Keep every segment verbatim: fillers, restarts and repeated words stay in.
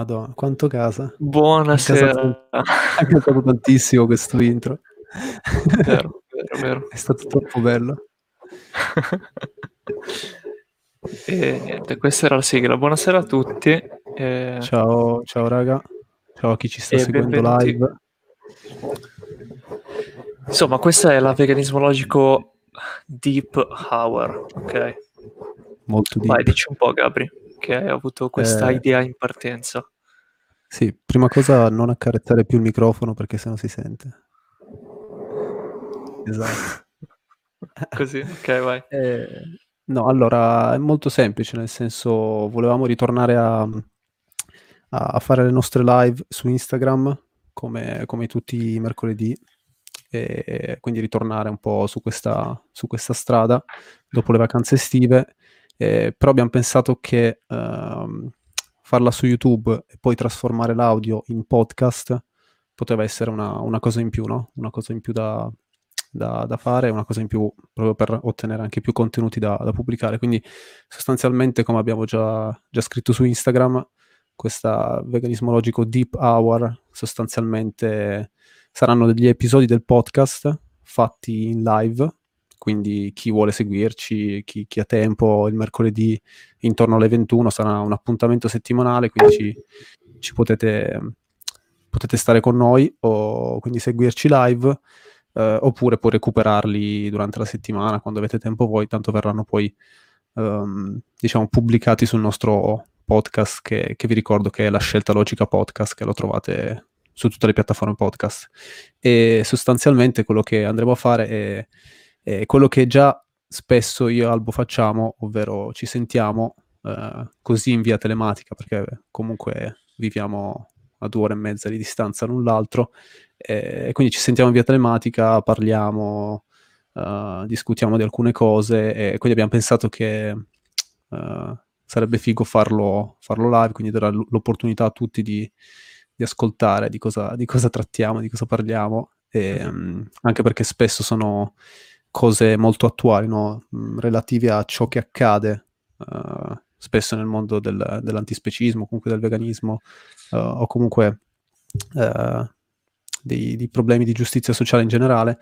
Madonna, quanto casa. Buonasera. Ha cantato tantissimo questo intro. Vero, vero, vero. È stato troppo bello. E niente, questa era la sigla. Buonasera a tutti. E... Ciao, ciao raga. Ciao a chi ci sta e seguendo benvenuti. Live. Insomma, questa è la Veganismo Logico Deep Hour, ok? Molto deep. Vai, dici un po', Gabri, che hai avuto questa eh... idea in partenza. Sì, prima cosa non accarezzare più il microfono perché sennò si sente. Esatto. Così, ok, vai. Eh, no, allora, è molto semplice, nel senso, volevamo ritornare a, a fare le nostre live su Instagram, come, come tutti i mercoledì, e quindi ritornare un po' su questa, su questa strada, dopo le vacanze estive, eh, però abbiamo pensato che ehm, farla su YouTube e poi trasformare l'audio in podcast poteva essere una, una cosa in più, no? Una cosa in più da... Da, da fare, una cosa in più proprio per ottenere anche più contenuti da, da pubblicare. Quindi sostanzialmente, come abbiamo già, già scritto su Instagram, questa Veganismo Logico Deep Hour sostanzialmente saranno degli episodi del podcast fatti in live, quindi chi vuole seguirci, chi, chi ha tempo il mercoledì intorno alle ventuno sarà un appuntamento settimanale, quindi ci, ci potete, potete stare con noi o quindi seguirci live. Uh, oppure puoi recuperarli durante la settimana quando avete tempo voi, tanto verranno poi um, diciamo pubblicati sul nostro podcast che, che vi ricordo che è La Scelta Logica Podcast, che lo trovate su tutte le piattaforme podcast. E sostanzialmente quello che andremo a fare è, è quello che già spesso io e Albo facciamo, ovvero ci sentiamo uh, così in via telematica, perché comunque viviamo a due ore e mezza di distanza l'un l'altro. E quindi ci sentiamo in via telematica, parliamo, uh, discutiamo di alcune cose e quindi abbiamo pensato che uh, sarebbe figo farlo, farlo live, quindi darà l- l'opportunità a tutti di, di ascoltare di cosa, di cosa trattiamo, di cosa parliamo, e, um, anche perché spesso sono cose molto attuali, no? Relative a ciò che accade uh, spesso nel mondo del, dell'antispecismo, comunque del veganismo, uh, o comunque... Uh, Dei, dei problemi di giustizia sociale in generale,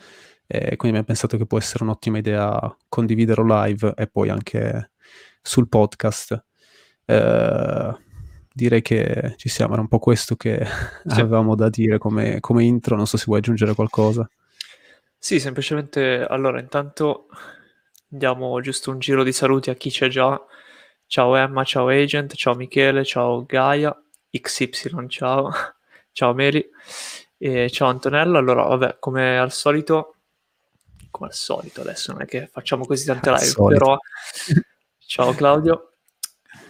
eh, quindi abbiamo pensato che può essere un'ottima idea condividerlo live e poi anche sul podcast. Eh, direi che ci siamo, era un po' questo che sì. avevamo da dire come, come intro, non so se vuoi aggiungere qualcosa. Sì, semplicemente, allora intanto diamo giusto un giro di saluti a chi c'è già. Ciao Emma, ciao Agent, ciao Michele, ciao Gaia, X Y, ciao, ciao Meli. E ciao Antonello. Allora vabbè, come al solito come al solito adesso non è che facciamo così tante live, però ciao Claudio,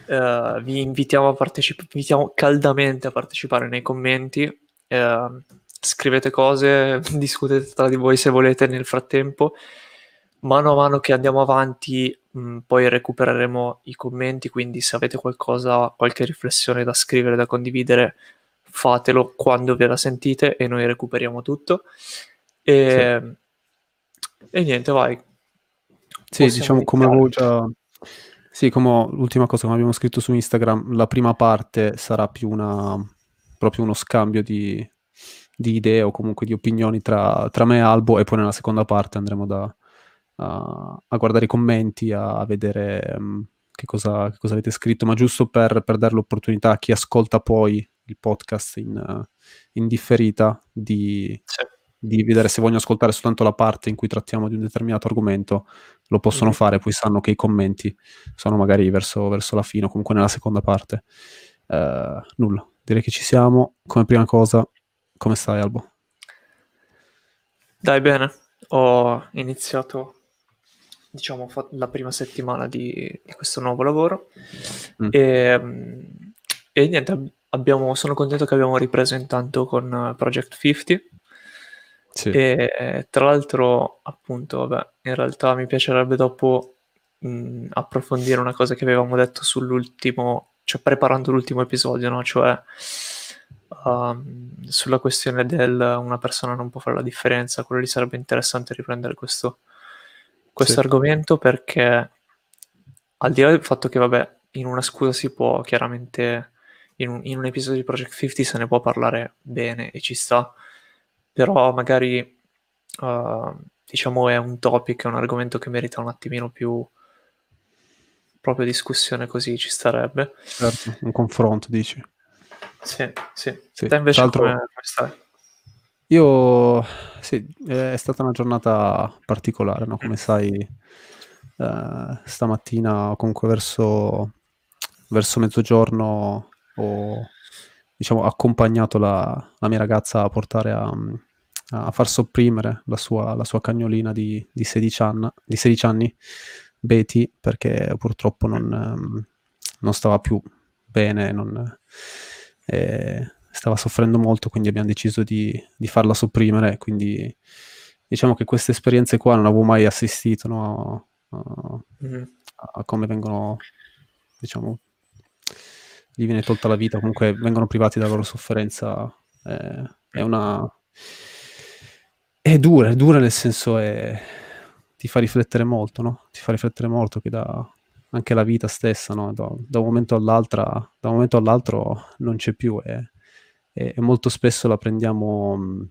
uh, vi invitiamo a partecipare invitiamo caldamente a partecipare nei commenti, uh, scrivete cose, discutete tra di voi se volete. Nel frattempo, mano a mano che andiamo avanti, mh, poi recupereremo i commenti, quindi se avete qualcosa, qualche riflessione da scrivere, da condividere, fatelo quando ve la sentite e noi recuperiamo tutto. E, sì. e niente, vai. Sì, diciamo come avevo già... Sì, come l'ultima cosa, come abbiamo scritto su Instagram, la prima parte sarà più una... proprio uno scambio di, di idee o comunque di opinioni tra, tra me e Albo, e poi nella seconda parte andremo da, a, a guardare i commenti, a vedere um, che, cosa, che cosa avete scritto, ma giusto per, per dare l'opportunità a chi ascolta poi il podcast in, uh, in differita di, sì. di vedere se vogliono ascoltare soltanto la parte in cui trattiamo di un determinato argomento, lo possono mm. fare, poi sanno che i commenti sono magari verso, verso la fine o comunque nella seconda parte. Uh, nulla, direi che ci siamo. Come prima cosa, come stai Albo? Dai, bene, ho iniziato diciamo la prima settimana di, di questo nuovo lavoro mm. e, e niente, Abbiamo, sono contento che abbiamo ripreso intanto con uh, Project cinquanta. Sì. E eh, tra l'altro appunto vabbè, in realtà mi piacerebbe dopo mh, approfondire una cosa che avevamo detto sull'ultimo, cioè preparando l'ultimo episodio, no? Cioè um, sulla questione del una persona non può fare la differenza. Quello lì sarebbe interessante riprendere questo, questo sì. argomento, perché al di là del fatto che vabbè in una scusa si può chiaramente in un, in un episodio di Project cinquanta se ne può parlare bene e ci sta, però magari uh, diciamo è un topic, è un argomento che merita un attimino più proprio discussione, così ci starebbe. Certo, un confronto, dici? Sì, sì. Sì. Te invece L'altro... come, come stai? Io, sì, è stata una giornata particolare, no? Come sai, eh, stamattina o comunque verso, verso mezzogiorno ho, diciamo, accompagnato la, la mia ragazza a portare a, a far sopprimere la sua, la sua cagnolina di, di, sedici anni, di sedici anni, Betty, perché purtroppo non, non stava più bene, non... Eh, stava soffrendo molto, quindi abbiamo deciso di, di farla sopprimere. Quindi diciamo che queste esperienze qua non avevo mai assistito, no? a, mm-hmm. a come vengono, diciamo, gli viene tolta la vita, comunque vengono privati della loro sofferenza. È, è una è dura, è dura nel senso è... ti fa riflettere molto, no? Ti fa riflettere molto che da... anche la vita stessa, no? da, da un momento all'altra da un momento all'altro non c'è più, è... e molto spesso la prendiamo mh,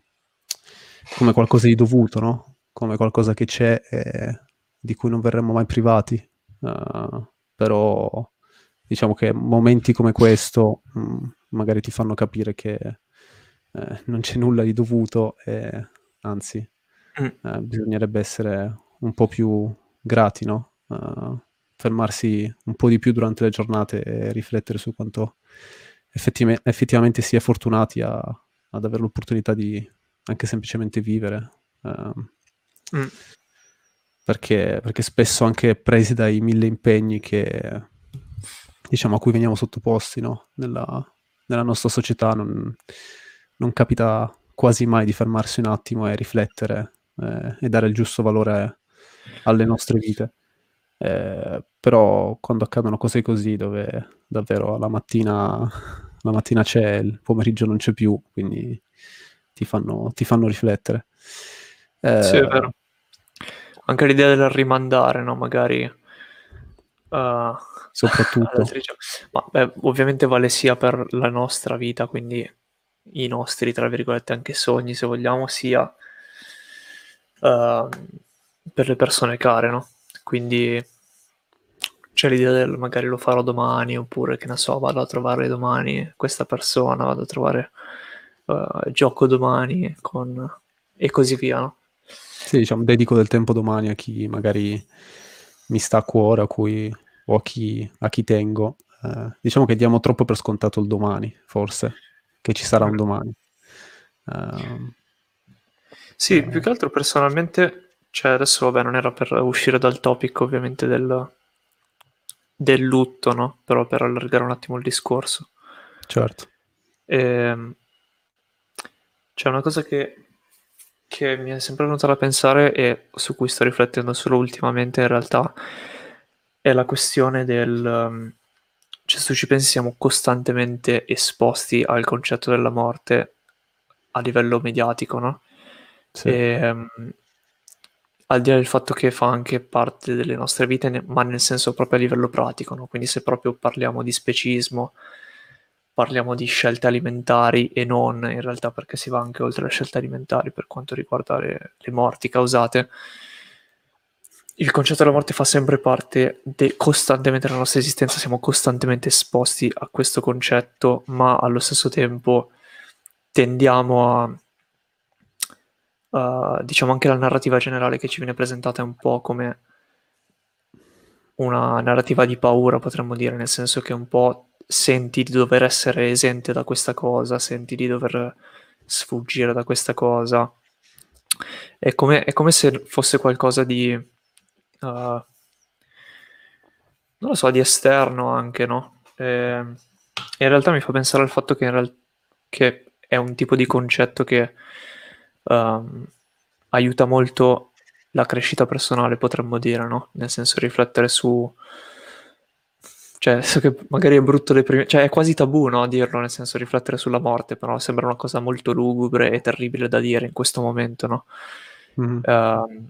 come qualcosa di dovuto, no? Come qualcosa che c'è e di cui non verremo mai privati. Uh, però diciamo che momenti come questo mh, magari ti fanno capire che eh, non c'è nulla di dovuto, e anzi mm. eh, bisognerebbe essere un po' più grati, no? Uh, fermarsi un po' di più durante le giornate e riflettere su quanto effettivamente si è fortunati a, ad avere l'opportunità di anche semplicemente vivere, eh, mm. perché, perché spesso anche presi dai mille impegni che, diciamo, a cui veniamo sottoposti, no? nella, nella nostra società non, non capita quasi mai di fermarsi un attimo e riflettere eh, e dare il giusto valore alle nostre vite. Eh, però quando accadono cose così, dove davvero la mattina la mattina c'è, il pomeriggio non c'è più, quindi ti fanno, ti fanno riflettere. Eh, sì, è vero, anche l'idea del rimandare, no? Magari uh, soprattutto ma, beh, ovviamente vale sia per la nostra vita, quindi i nostri, tra virgolette, anche sogni, se vogliamo, sia uh, per le persone care, no? Quindi c'è l'idea del magari lo farò domani, oppure che ne so, vado a trovare domani questa persona, vado a trovare uh, gioco domani con... e così via, no? Sì, diciamo, dedico del tempo domani a chi magari mi sta a cuore, a cui, o a chi, a chi tengo. Uh, diciamo che diamo troppo per scontato il domani, forse, che ci sarà un domani. Uh, sì, eh... più che altro personalmente... Cioè adesso, vabbè, non era per uscire dal topic ovviamente del, del lutto, no? Però per allargare un attimo il discorso. Certo. E, c'è una cosa che, che mi è sempre venuta da pensare e su cui sto riflettendo solo ultimamente in realtà, è la questione del... Cioè se ci pensiamo, costantemente esposti al concetto della morte a livello mediatico, no? Sì. E, al di là del fatto che fa anche parte delle nostre vite, ne- ma nel senso proprio a livello pratico, no? Quindi se proprio parliamo di specismo, parliamo di scelte alimentari e non, in realtà, perché si va anche oltre le scelte alimentari per quanto riguarda le, le morti causate, il concetto della morte fa sempre parte de- costantemente della nostra esistenza, siamo costantemente esposti a questo concetto, ma allo stesso tempo tendiamo a... Uh, diciamo anche la narrativa generale che ci viene presentata è un po' come una narrativa di paura, potremmo dire, nel senso che un po' senti di dover essere esente da questa cosa, senti di dover sfuggire da questa cosa, è come, è come se fosse qualcosa di uh, non lo so, di esterno anche, no? E, in realtà mi fa pensare al fatto che, in real- che è un tipo di concetto che Um, aiuta molto la crescita personale, potremmo dire, no? Nel senso, riflettere su, cioè, so che magari è brutto le prime, cioè è quasi tabù, no, dirlo, nel senso, riflettere sulla morte, però sembra una cosa molto lugubre e terribile da dire in questo momento, no? Mm-hmm. Uh,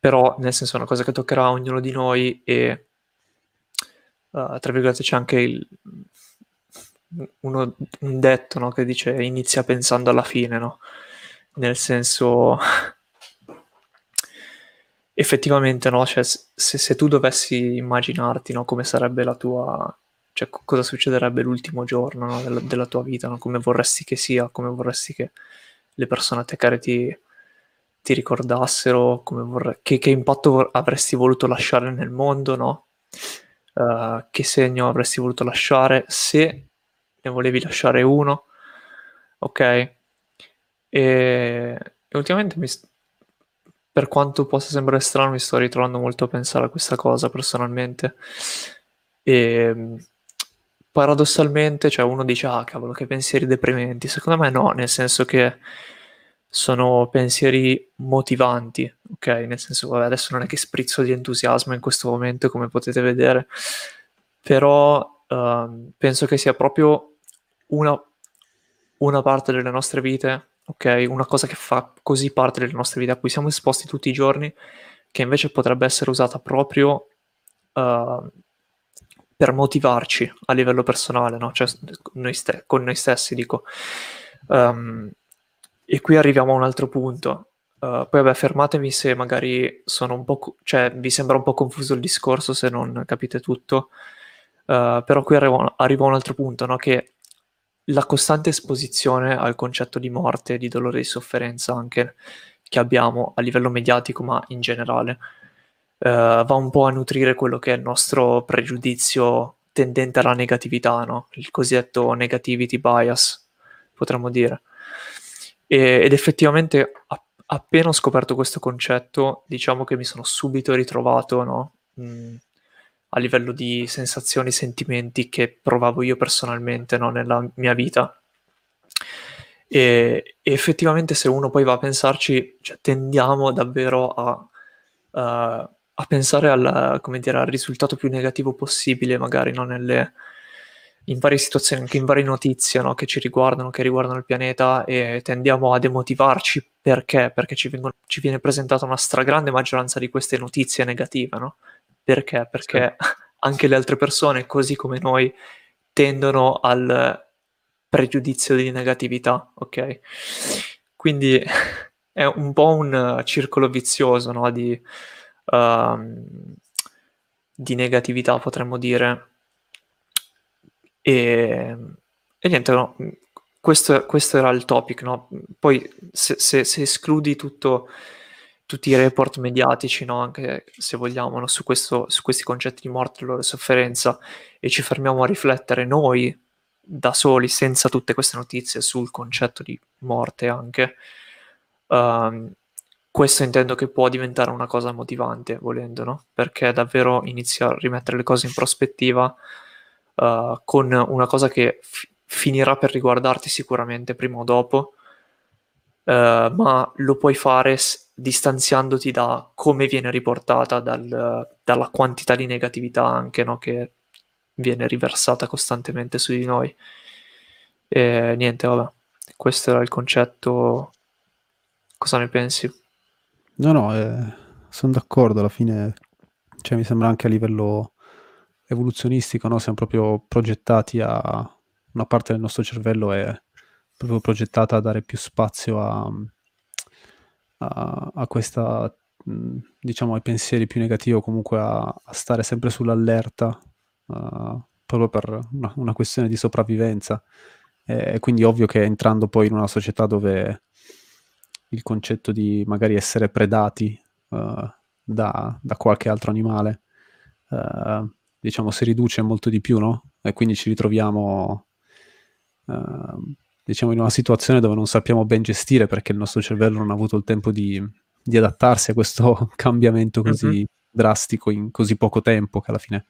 però nel senso è una cosa che toccherà ognuno di noi e uh, tra virgolette c'è anche il uno, un detto, no, che dice inizia pensando alla fine, no? Nel senso, effettivamente, no? Cioè, se, se tu dovessi immaginarti, no, come sarebbe la tua, cioè co- cosa succederebbe l'ultimo giorno, no, della, della tua vita, no? Come vorresti che sia, come vorresti che le persone a te care ti, ti ricordassero, come vorre- che, che impatto vor- avresti voluto lasciare nel mondo, no? Uh, che segno avresti voluto lasciare, se ne volevi lasciare uno, ok? E, e ultimamente, mi st- per quanto possa sembrare strano, mi sto ritrovando molto a pensare a questa cosa personalmente. E paradossalmente, cioè, uno dice, ah cavolo, che pensieri deprimenti. Secondo me no, nel senso che sono pensieri motivanti, ok? Nel senso, vabbè, adesso non è che sprizzo di entusiasmo in questo momento, come potete vedere, però uh, penso che sia proprio una, una parte delle nostre vite, ok? Una cosa che fa così parte delle nostre vite, a cui siamo esposti tutti i giorni, che invece potrebbe essere usata proprio Uh, per motivarci a livello personale, no? Cioè, noi ste- con noi stessi, dico. Um, e qui arriviamo a un altro punto. Uh, poi, vabbè, fermatemi se magari sono un po' co- cioè, vi sembra un po' confuso il discorso, se non capite tutto. Uh, però qui arrivo, arrivo a un altro punto, no? Che la costante esposizione al concetto di morte, di dolore, di sofferenza anche, che abbiamo a livello mediatico, ma in generale, Uh, va un po' a nutrire quello che è il nostro pregiudizio tendente alla negatività, no? Il cosiddetto negativity bias, potremmo dire. E, ed effettivamente, a, appena ho scoperto questo concetto, diciamo che mi sono subito ritrovato, no? Mm, a livello di sensazioni, sentimenti che provavo io personalmente, no? Nella mia vita. E, e effettivamente, se uno poi va a pensarci, cioè, tendiamo davvero a Uh, a pensare al, come dire, al risultato più negativo possibile, magari, no? Nelle, in varie situazioni, anche in varie notizie, no? Che ci riguardano, che riguardano il pianeta, e tendiamo a demotivarci perché? Perché ci, vengono, ci viene presentata una stragrande maggioranza di queste notizie negative, no? Perché? Perché sì. Anche le altre persone, così come noi, tendono al pregiudizio di negatività, ok? Quindi è un po' un circolo vizioso, no? Di, uh, di negatività, potremmo dire. E, e niente, no? questo, questo era il topic, no? Poi se, se, se escludi tutto, tutti i report mediatici, no? Anche se vogliamo, no? Su, questo, su questi concetti di morte, loro sofferenza, e ci fermiamo a riflettere noi da soli, senza tutte queste notizie, sul concetto di morte anche, Uh, questo intendo che può diventare una cosa motivante, volendo, no? Perché davvero inizia a rimettere le cose in prospettiva, uh, con una cosa che f- finirà per riguardarti sicuramente prima o dopo, uh, ma lo puoi fare s- distanziandoti da come viene riportata, dal, dalla quantità di negatività anche, no? Che viene riversata costantemente su di noi. E niente, vabbè, questo era il concetto. Cosa ne pensi? No, no, eh, sono d'accordo. Alla fine, cioè, mi sembra anche a livello evoluzionistico, no? Siamo proprio progettati a... Una parte del nostro cervello è proprio progettata a dare più spazio a, a, a questa, diciamo, ai pensieri più negativi, o comunque a, a stare sempre sull'allerta, uh, proprio per una, una questione di sopravvivenza. E quindi ovvio che entrando poi in una società dove il concetto di magari essere predati uh, da, da qualche altro animale, uh, diciamo, si riduce molto di più, no? E quindi ci ritroviamo, uh, diciamo, in una situazione dove non sappiamo ben gestire, perché il nostro cervello non ha avuto il tempo di, di adattarsi a questo cambiamento così mm-hmm. drastico in così poco tempo, che alla fine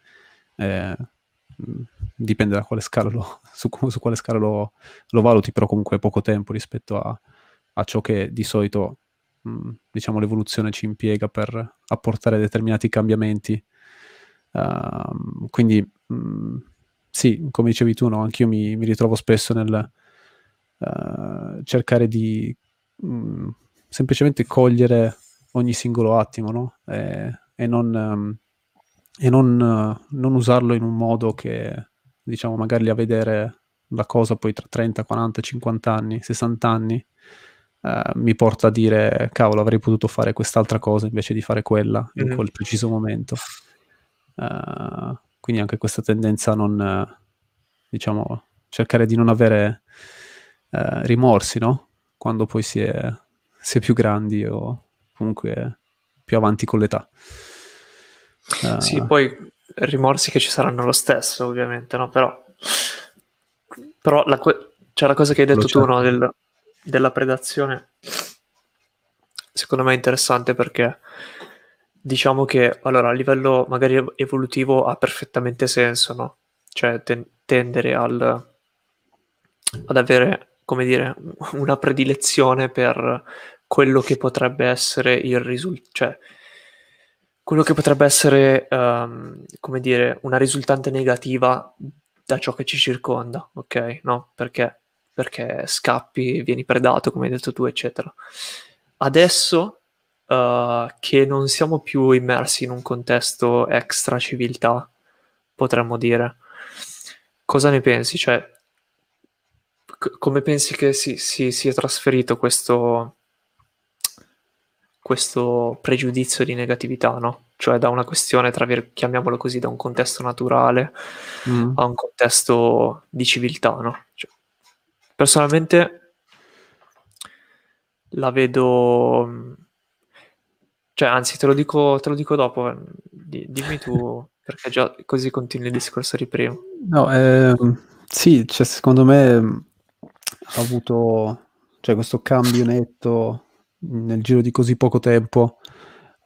eh, dipende da quale scala lo, su, su quale scala lo, lo valuti, però comunque è poco tempo rispetto a a ciò che di solito, mh, diciamo, l'evoluzione ci impiega per apportare determinati cambiamenti. Uh, quindi, mh, sì, come dicevi tu, no? Anch'io mi, mi ritrovo spesso nel uh, cercare di mh, semplicemente cogliere ogni singolo attimo, no? E, e, non, um, e non, uh, non usarlo in un modo che, diciamo, magari a vedere la cosa poi tra trenta, quaranta, cinquanta anni, sessanta anni eh, mi porta a dire cavolo, avrei potuto fare quest'altra cosa invece di fare quella in mm-hmm. quel preciso momento. Uh, quindi anche questa tendenza a non, diciamo, cercare di non avere uh, rimorsi, no? Quando poi si è, si è più grandi o comunque più avanti con l'età. Uh, sì, poi rimorsi che ci saranno lo stesso, ovviamente, no? Però, però la que- cioè la cosa che hai detto tu, no? Del, della predazione, secondo me è interessante, perché diciamo che, allora, a livello magari evolutivo ha perfettamente senso, no? Cioè ten- tendere al, ad avere, come dire, una predilezione per quello che potrebbe essere il risultato, cioè quello che potrebbe essere, um, come dire, una risultante negativa da ciò che ci circonda, ok? No? Perché? Perché scappi, vieni predato, come hai detto tu, eccetera. Adesso uh, che non siamo più immersi in un contesto extra civiltà, potremmo dire, cosa ne pensi? Cioè, c- come pensi che si, si, si è trasferito questo... questo pregiudizio di negatività, no? Cioè da una questione, tra vir- chiamiamolo così, da un contesto naturale mm. a un contesto di civiltà, no? Cioè, personalmente la vedo... Cioè, anzi, te lo dico, te lo dico dopo, di- dimmi tu, perché già così continui il discorso di prima. No, eh, sì, cioè, secondo me ha avuto, cioè, questo cambio netto nel giro di così poco tempo,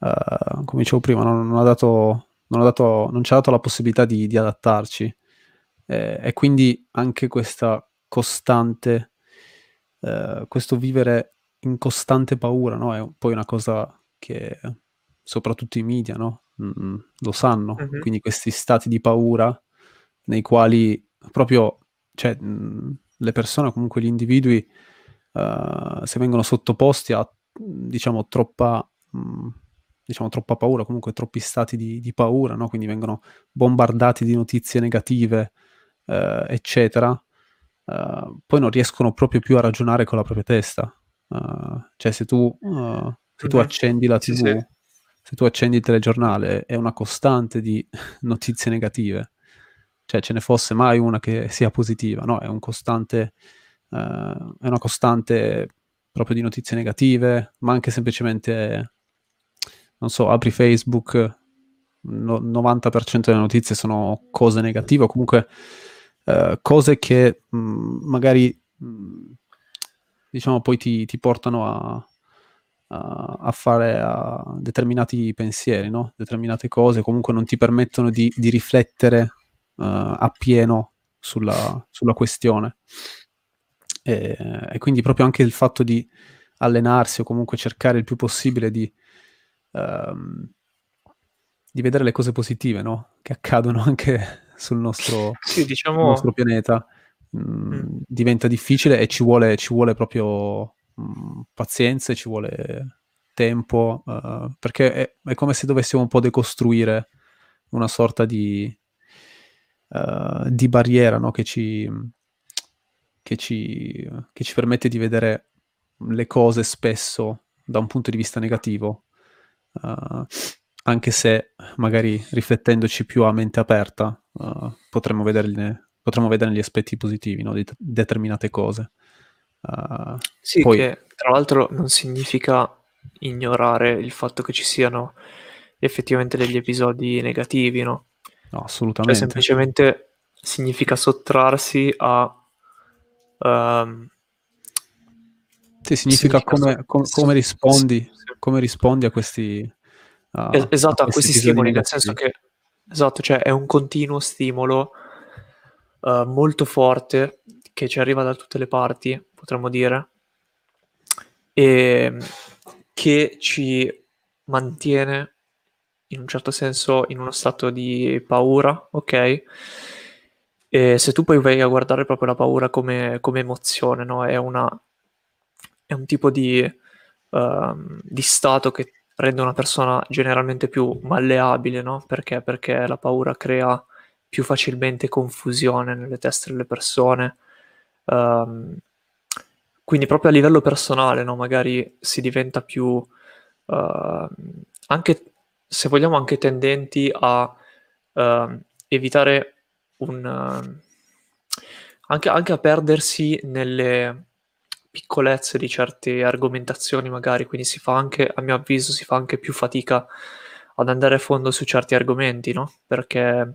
uh, come dicevo prima, non, non ha dato, non ha dato, non ci ha dato la possibilità di, di adattarci, eh, e quindi anche questa costante, uh, questo vivere in costante paura, no? È poi una cosa che soprattutto i media, no? Mm, lo sanno, uh-huh. Quindi questi stati di paura nei quali proprio, cioè, mh, le persone, comunque gli individui, uh, se vengono sottoposti a, diciamo, troppa mh, diciamo troppa paura, comunque troppi stati di, di paura, no? Quindi vengono bombardati di notizie negative, eh, eccetera, eh, poi non riescono proprio più a ragionare con la propria testa, uh, cioè se tu uh, se tu accendi la tv, sì, sì. se tu accendi il telegiornale è una costante di notizie negative, cioè ce ne fosse mai una che sia positiva, no? È un costante, uh, è una costante proprio di notizie negative, ma anche semplicemente, non so, apri Facebook, no, novanta per cento delle notizie sono cose negative, o comunque eh, cose che mh, magari mh, diciamo poi ti, ti portano a, a, a fare a determinati pensieri, no? Determinate cose, comunque non ti permettono di, di riflettere uh, appieno sulla, sulla questione. E, e quindi proprio anche il fatto di allenarsi o comunque cercare il più possibile di, um, di vedere le cose positive, no? Che accadono anche sul nostro, sì, diciamo... sul nostro pianeta, mm, mm. diventa difficile e ci vuole, ci vuole proprio mm, pazienza, ci vuole tempo, uh, perché è, è come se dovessimo un po' decostruire una sorta di, uh, di barriera, no? Che ci... Che ci, che ci permette di vedere le cose spesso da un punto di vista negativo, uh, anche se magari riflettendoci più a mente aperta uh, potremmo vederne, potremmo vedere gli aspetti positivi, no, di t- determinate cose. Uh, sì, poi... che tra l'altro non significa ignorare il fatto che ci siano effettivamente degli episodi negativi, no? No, assolutamente. Cioè, semplicemente significa sottrarsi a... Um, sì, significa, significa come, com, come rispondi, sì, sì. come rispondi a questi a, es- esatto a questi, questi stimoli, nel senso che esatto, cioè è un continuo stimolo uh, molto forte che ci arriva da tutte le parti, potremmo dire, e che ci mantiene in un certo senso in uno stato di paura, ok? E se tu poi vai a guardare proprio la paura come, come emozione, no? È una, è un tipo di, uh, di stato che rende una persona generalmente più malleabile, no? Perché? Perché la paura crea più facilmente confusione nelle teste delle persone, Um, quindi proprio a livello personale, no? Magari si diventa più, uh, anche se vogliamo, anche tendenti a uh, evitare un... Uh, Anche, anche a perdersi nelle piccolezze di certe argomentazioni magari, quindi si fa anche, a mio avviso, si fa anche più fatica ad andare a fondo su certi argomenti, no? Perché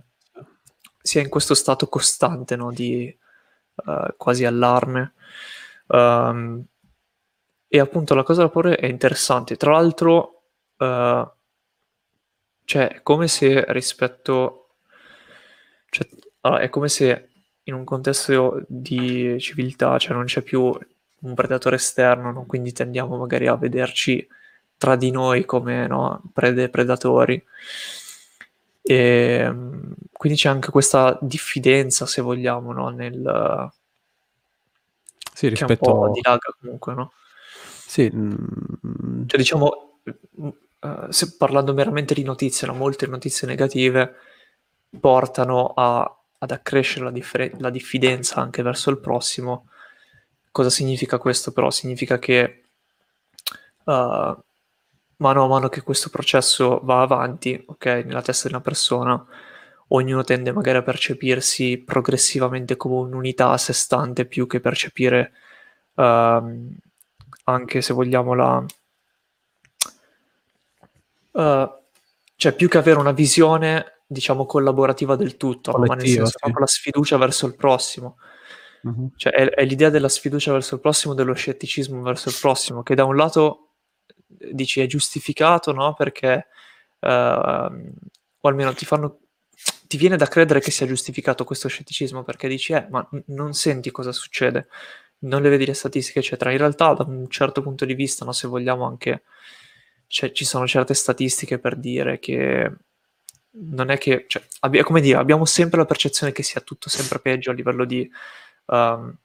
si è in questo stato costante, no? Di uh, quasi allarme. Um, e appunto la cosa da porre è interessante. Tra l'altro, uh, cioè, come se rispetto... Cioè, allora, è come se... in un contesto di civiltà, cioè non c'è più un predatore esterno, no? Quindi tendiamo magari a vederci tra di noi come, no, prede predatori. E quindi c'è anche questa diffidenza, se vogliamo, no? Nel... Sì, rispetto... Che un po' dilaga comunque, no? Sì. Cioè diciamo, se parlando meramente di notizie, no? Molte notizie negative portano a ad accrescere la, differ- la diffidenza anche verso il prossimo. Cosa significa questo però? Significa che uh, mano a mano che questo processo va avanti, ok, nella testa di una persona, ognuno tende magari a percepirsi progressivamente come un'unità a sé stante, più che percepire uh, anche, se vogliamo, la... Uh, cioè più che avere una visione... diciamo collaborativa del tutto, collettiva, ma nel senso sì. La sfiducia verso il prossimo, mm-hmm. Cioè è, è l'idea della sfiducia verso il prossimo, dello scetticismo verso il prossimo, che da un lato dici è giustificato, no? Perché eh, o almeno ti fanno ti viene da credere che sia giustificato questo scetticismo, perché dici eh ma n- non senti cosa succede, non le vedi le statistiche eccetera. In realtà da un certo punto di vista, no, se vogliamo anche, cioè, ci sono certe statistiche per dire che non è che, cioè, abbi- come dire, abbiamo sempre la percezione che sia tutto sempre peggio a livello di um,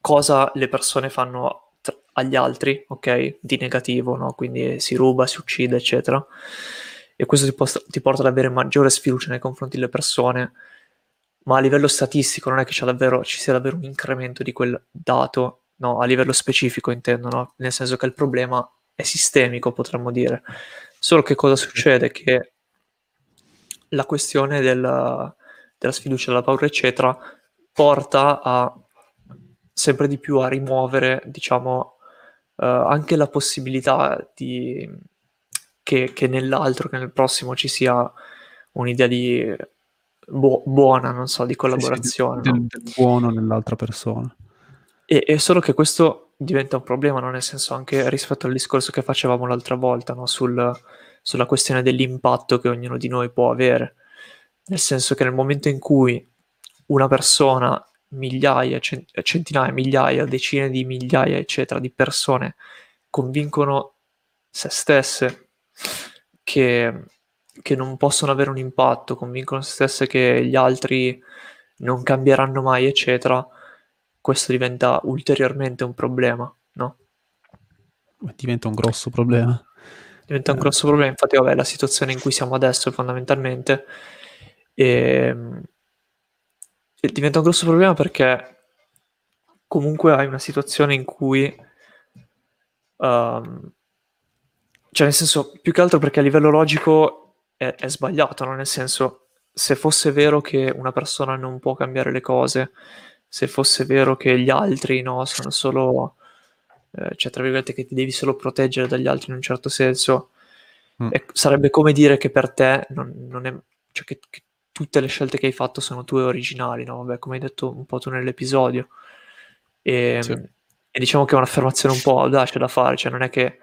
cosa le persone fanno tra- agli altri, ok? Di negativo, no? Quindi si ruba, si uccide, eccetera. E questo ti, post- ti porta ad avere maggiore sfiducia nei confronti delle persone, ma a livello statistico non è che c'è davvero, ci sia davvero un incremento di quel dato, no? A livello specifico intendo, no? Nel senso che il problema è sistemico, potremmo dire. Solo che cosa succede? Che la questione della, della sfiducia, della paura, eccetera, porta a sempre di più a rimuovere, diciamo, eh, anche la possibilità di, che, che nell'altro, che nel prossimo ci sia un'idea di bu- buona, non so, di collaborazione. Sì, sì, del, del, del buono nell'altra persona. E, e solo che questo diventa un problema, no? Nel senso, anche rispetto al discorso che facevamo l'altra volta, no? Sul... sulla questione dell'impatto che ognuno di noi può avere, nel senso che nel momento in cui una persona, migliaia, centinaia, migliaia, decine di migliaia, eccetera, di persone convincono se stesse che, che non possono avere un impatto, convincono se stesse che gli altri non cambieranno mai, eccetera, questo diventa ulteriormente un problema, no? Diventa un grosso problema. Diventa un grosso problema, infatti vabbè, la situazione in cui siamo adesso fondamentalmente e, e diventa un grosso problema, perché comunque hai una situazione in cui um, cioè nel senso, più che altro perché a livello logico è, è sbagliato, no? Nel senso, se fosse vero che una persona non può cambiare le cose, se fosse vero che gli altri, no, sono solo... cioè tra virgolette che ti devi solo proteggere dagli altri in un certo senso, mm. e sarebbe come dire che per te non, non è, cioè che, che tutte le scelte che hai fatto sono tue originali, no? Vabbè, come hai detto un po' tu nell'episodio, e, sì. E diciamo che è un'affermazione un po' audace da fare, cioè non è che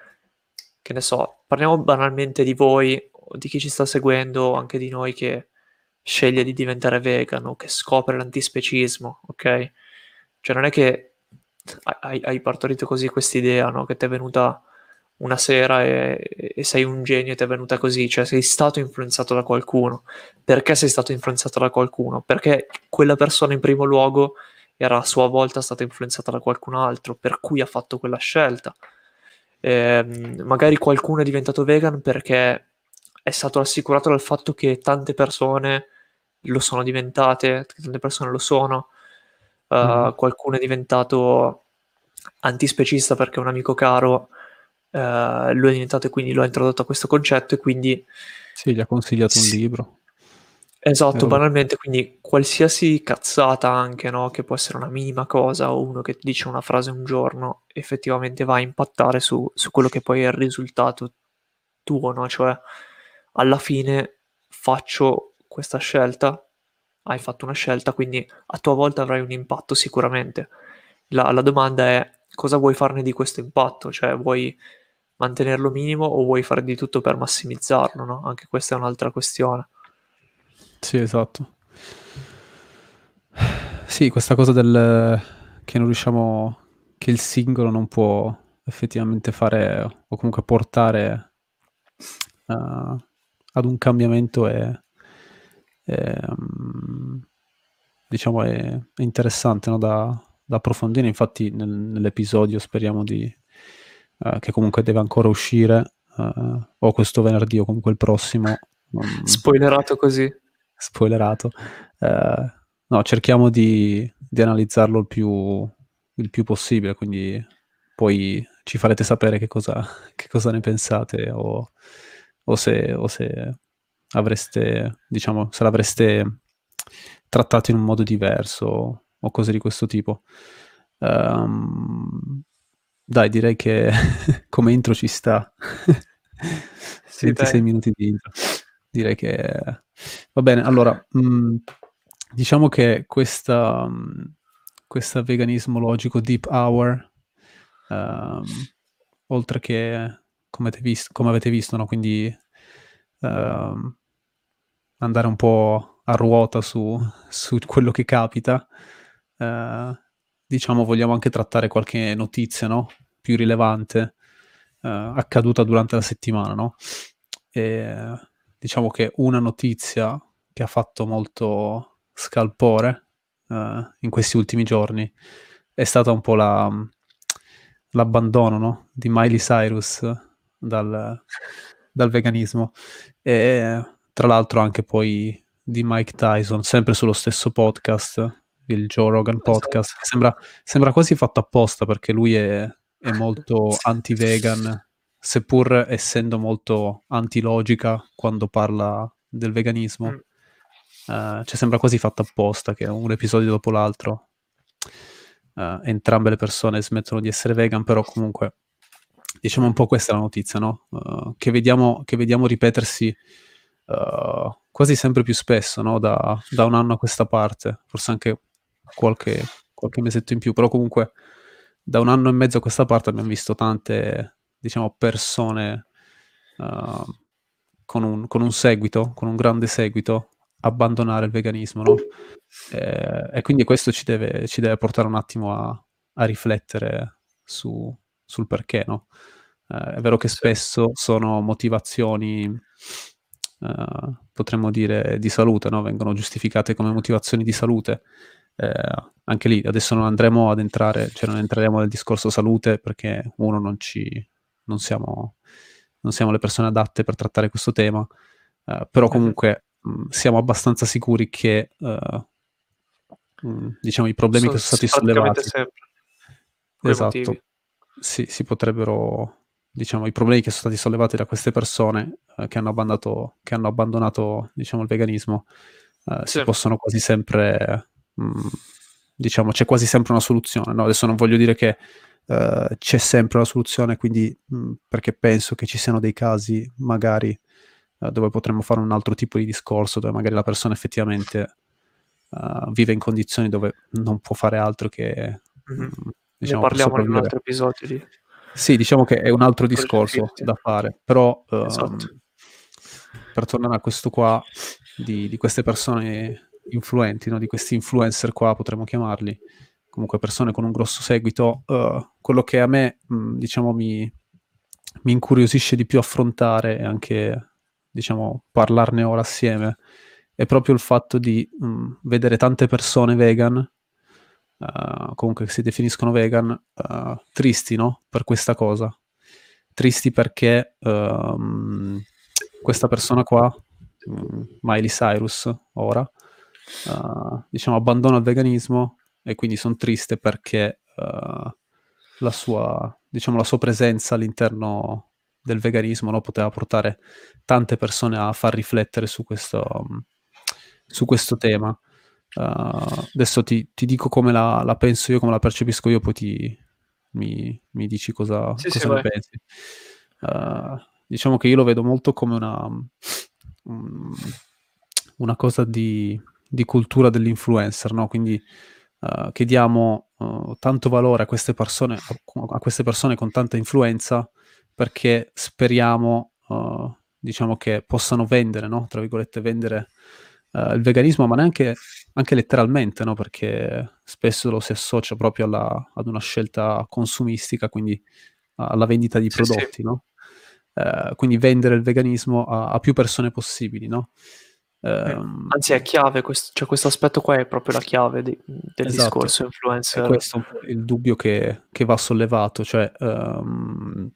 che ne so, parliamo banalmente di voi o di chi ci sta seguendo, anche di noi, che sceglie di diventare vegano, che scopre l'antispecismo, ok? Cioè non è che Hai, hai partorito così quest'idea, no? Che ti è venuta una sera e, e sei un genio e ti è venuta così, cioè sei stato influenzato da qualcuno. Perché sei stato influenzato da qualcuno? Perché quella persona in primo luogo era a sua volta stata influenzata da qualcun altro, per cui ha fatto quella scelta. Ehm, magari qualcuno è diventato vegan perché è stato assicurato dal fatto che tante persone lo sono diventate, che tante persone lo sono. uh, mm. qualcuno è diventato antispecista perché un amico caro uh, lo è diventato e quindi lo ha introdotto a questo concetto e quindi... Sì, gli ha consigliato sì. un libro. Esatto, eh, banalmente, quindi qualsiasi cazzata anche, no, che può essere una minima cosa o uno che ti dice una frase un giorno, effettivamente va a impattare su, su quello che poi è il risultato tuo, no? Cioè, alla fine faccio questa scelta, hai fatto una scelta, quindi a tua volta avrai un impatto sicuramente. La, la domanda è cosa vuoi farne di questo impatto? Cioè, vuoi mantenerlo minimo o vuoi fare di tutto per massimizzarlo, no? Anche questa è un'altra questione. Sì, esatto. Sì, questa cosa del che non riusciamo, che il singolo non può effettivamente fare o comunque portare uh, ad un cambiamento è, è diciamo è, è interessante, no? da, da approfondire. Infatti nel, nell'episodio speriamo di uh, che comunque deve ancora uscire uh, o questo venerdì o comunque il prossimo. Um, Spoilerato così. spoilerato eh, no cerchiamo di, di analizzarlo il più, il più possibile, quindi poi ci farete sapere che cosa, che cosa ne pensate o, o, se, o se avreste, diciamo, se l'avreste trattato in un modo diverso o cose di questo tipo. Um, dai, direi che come intro ci sta. Sì, ventisei dai. Minuti di intro, direi che va bene. Allora, mh, diciamo che questa mh, questa veganismo logico deep hour, uh, oltre che come avete visto, come avete visto no? quindi uh, andare un po' a ruota su, su quello che capita, uh, diciamo vogliamo anche trattare qualche notizia, no? più rilevante uh, accaduta durante la settimana, no? e diciamo che una notizia che ha fatto molto scalpore uh, in questi ultimi giorni è stata un po' la, l'abbandono, no? di Miley Cyrus dal, dal veganismo, e tra l'altro anche poi di Mike Tyson, sempre sullo stesso podcast, il Joe Rogan Podcast. Sembra, sembra quasi fatto apposta perché lui è, è molto anti-vegan, seppur essendo molto antilogica quando parla del veganismo. mm. Uh, cioè sembra quasi fatto apposta che un episodio dopo l'altro uh, entrambe le persone smettono di essere vegan, però comunque diciamo un po' questa è la notizia, no? Uh, che, vediamo, che vediamo ripetersi uh, quasi sempre più spesso, no? da, da un anno a questa parte, forse anche qualche, qualche mesetto in più, però comunque da un anno e mezzo a questa parte abbiamo visto tante, diciamo, persone uh, con, un, con un seguito, con un grande seguito, abbandonare il veganismo, no? E, e quindi questo ci deve, ci deve portare un attimo a, a riflettere su, sul perché, no? Uh, è vero che spesso sono motivazioni, uh, potremmo dire, di salute, no? Vengono giustificate come motivazioni di salute. Uh, anche lì, adesso non andremo ad entrare, cioè non entreremo nel discorso salute perché uno non ci... Non siamo, non siamo le persone adatte per trattare questo tema, uh, però comunque mh, siamo abbastanza sicuri che uh, mh, diciamo i problemi so, che sono stati sollevati esatto, sì, si potrebbero, diciamo, i problemi che sono stati sollevati da queste persone uh, che hanno abbandonato, che hanno abbandonato diciamo, il veganismo, uh, sì. si possono quasi sempre, mh, diciamo, c'è quasi sempre una soluzione, no? Adesso non voglio dire che Uh, c'è sempre una soluzione, quindi mh, perché penso che ci siano dei casi magari uh, dove potremmo fare un altro tipo di discorso, dove magari la persona effettivamente uh, vive in condizioni dove non può fare altro che mm-hmm. mh, diciamo, ne parliamo in un altro episodio di... sì, diciamo che è un altro per discorso da fare, però uh, esatto. per tornare a questo qua di, di queste persone influenti, no? di questi influencer qua potremmo chiamarli, comunque persone con un grosso seguito, uh, quello che a me, mh, diciamo, mi, mi incuriosisce di più affrontare e anche, diciamo, parlarne ora assieme, è proprio il fatto di mh, vedere tante persone vegan, uh, comunque che si definiscono vegan, uh, tristi, no? Per questa cosa. Tristi perché uh, questa persona qua, mh, Miley Cyrus, ora, uh, diciamo, abbandona il veganismo e quindi sono triste perché uh, la sua, diciamo, la sua presenza all'interno del veganismo, no, poteva portare tante persone a far riflettere su questo, su questo tema. Uh, adesso ti, ti dico come la, la penso io, come la percepisco io, poi ti, mi, mi dici cosa, sì, cosa sì, ne vai. pensi. Uh, diciamo che io lo vedo molto come una, um, una cosa di, di cultura dell'influencer, no? Quindi uh, che diamo uh, tanto valore a queste persone, a queste persone con tanta influenza, perché speriamo uh, diciamo che possano vendere, no? Tra virgolette vendere uh, il veganismo, ma neanche anche letteralmente, no? Perché spesso lo si associa proprio alla, ad una scelta consumistica, quindi alla vendita di sì, prodotti, sì. no? Eh, quindi vendere il veganismo a, a più persone possibili, no? Eh, Anzi, è chiave, questo, cioè questo aspetto qua è proprio la chiave di, del esatto. discorso influencer. E questo è il dubbio che, che va sollevato, cioè um,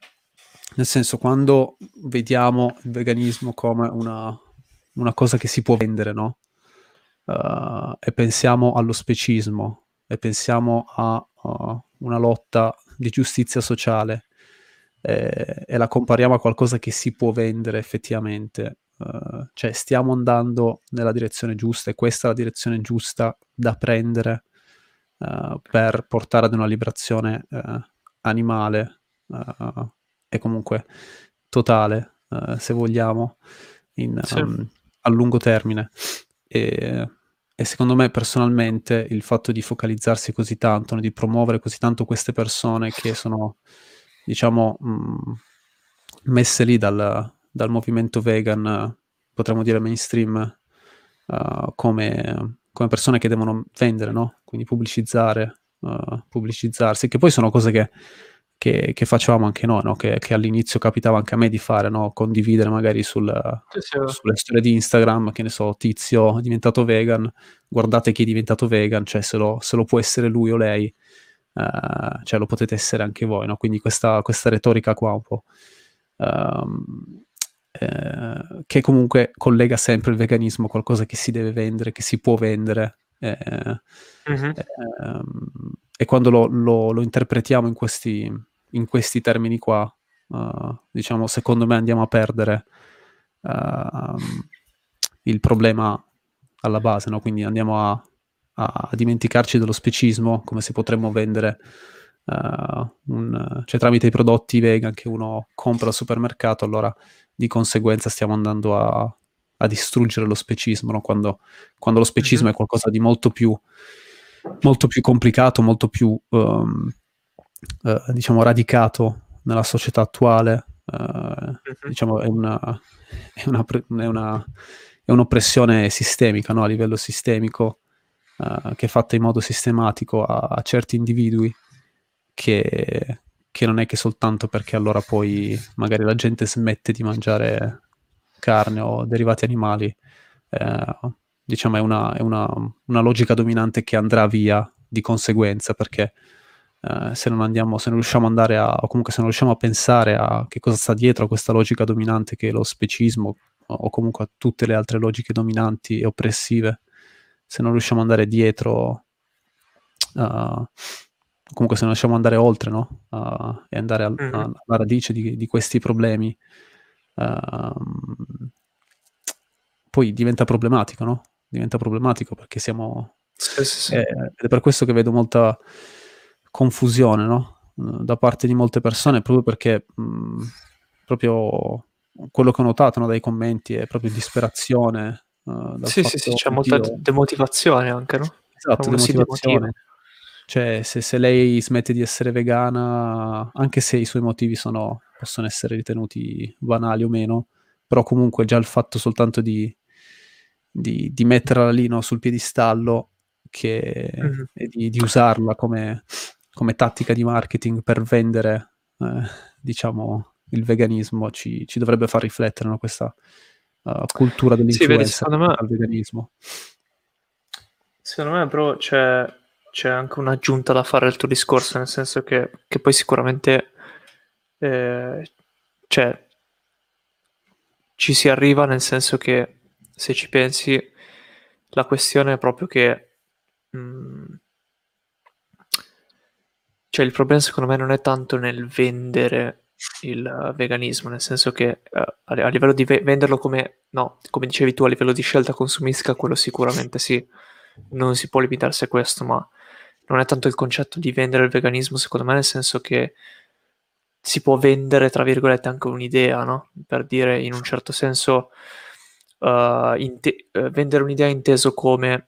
nel senso, quando vediamo il veganismo come una, una cosa che si può vendere, no? Uh, e pensiamo allo specismo, e pensiamo a uh, una lotta di giustizia sociale, eh, e la compariamo a qualcosa che si può vendere effettivamente, uh, cioè stiamo andando nella direzione giusta, e questa è la direzione giusta da prendere uh, per portare ad una liberazione uh, animale uh, e comunque totale, uh, se vogliamo, in, sì. um, a lungo termine. E, e secondo me personalmente il fatto di focalizzarsi così tanto, di promuovere così tanto queste persone che sono, diciamo, mh, messe lì dal, dal movimento vegan, potremmo dire mainstream, uh, come, come persone che devono vendere, no? Quindi pubblicizzare, uh, pubblicizzarsi, che poi sono cose che, che, che facevamo anche noi, no? Che, che all'inizio capitava anche a me di fare, no? Condividere magari sul, sì. sulle storie di Instagram, che ne so, tizio è diventato vegan, guardate chi è diventato vegan, cioè se lo, se lo può essere lui o lei, uh, cioè lo potete essere anche voi, no? Quindi questa, questa retorica qua un po', um, eh, che comunque collega sempre il veganismo a qualcosa che si deve vendere, che si può vendere, eh, mm-hmm. eh, e quando lo, lo, lo interpretiamo in questi... in questi termini qua, uh, diciamo, secondo me andiamo a perdere uh, il problema alla base, no? Quindi andiamo a, a dimenticarci dello specismo, come se potremmo vendere, uh, un, cioè tramite i prodotti vegan che uno compra al supermercato, allora di conseguenza stiamo andando a, a distruggere lo specismo, no? Quando, quando lo specismo è qualcosa di molto più, molto più complicato, molto più... Um, Uh, diciamo radicato nella società attuale, uh, uh-huh. diciamo è una, è, una, è, una, è un'oppressione sistemica, no? A livello sistemico, uh, che è fatta in modo sistematico a, a certi individui, che, che non è che soltanto perché allora poi magari la gente smette di mangiare carne o derivati animali, uh, diciamo è, una, è una, una logica dominante che andrà via di conseguenza, perché Uh, se non andiamo, se non riusciamo ad andare a, o comunque se non riusciamo a pensare a che cosa sta dietro a questa logica dominante che è lo specismo, o, o comunque a tutte le altre logiche dominanti e oppressive, se non riusciamo ad andare dietro, uh, comunque se non riusciamo ad andare oltre, no? Uh, e andare al, mm. alla radice di, di questi problemi, uh, poi diventa problematico, no? Diventa problematico perché siamo... Sì, sì, sì. Eh, ed è per questo che vedo molta... confusione, no? Da parte di molte persone, proprio perché mh, proprio quello che ho notato, no, dai commenti è proprio disperazione. Uh, dal sì, fatto, sì, sì, c'è molta demotivazione anche, no? Esatto, demotivazione. Cioè, se, se lei smette di essere vegana, anche se i suoi motivi sono, possono essere ritenuti banali o meno, però comunque già il fatto soltanto di, di, di metterla lì, no, sul piedistallo, che, mm-hmm. e di, di usarla come... come tattica di marketing per vendere, eh, diciamo, il veganismo, ci, ci dovrebbe far riflettere, no? Questa uh, cultura dell'influenza sì, me... al veganismo. Secondo me però c'è, c'è anche un'aggiunta da fare al tuo discorso, nel senso che, che poi sicuramente eh, cioè, ci si arriva, nel senso che se ci pensi la questione è proprio che mh, Cioè il problema secondo me non è tanto nel vendere il veganismo, nel senso che uh, a livello di ve- venderlo come, no, come dicevi tu, a livello di scelta consumistica, quello sicuramente sì, non si può limitarsi a questo, ma non è tanto il concetto di vendere il veganismo secondo me, nel senso che si può vendere tra virgolette anche un'idea, no? Per dire, in un certo senso uh, inte- vendere un'idea inteso come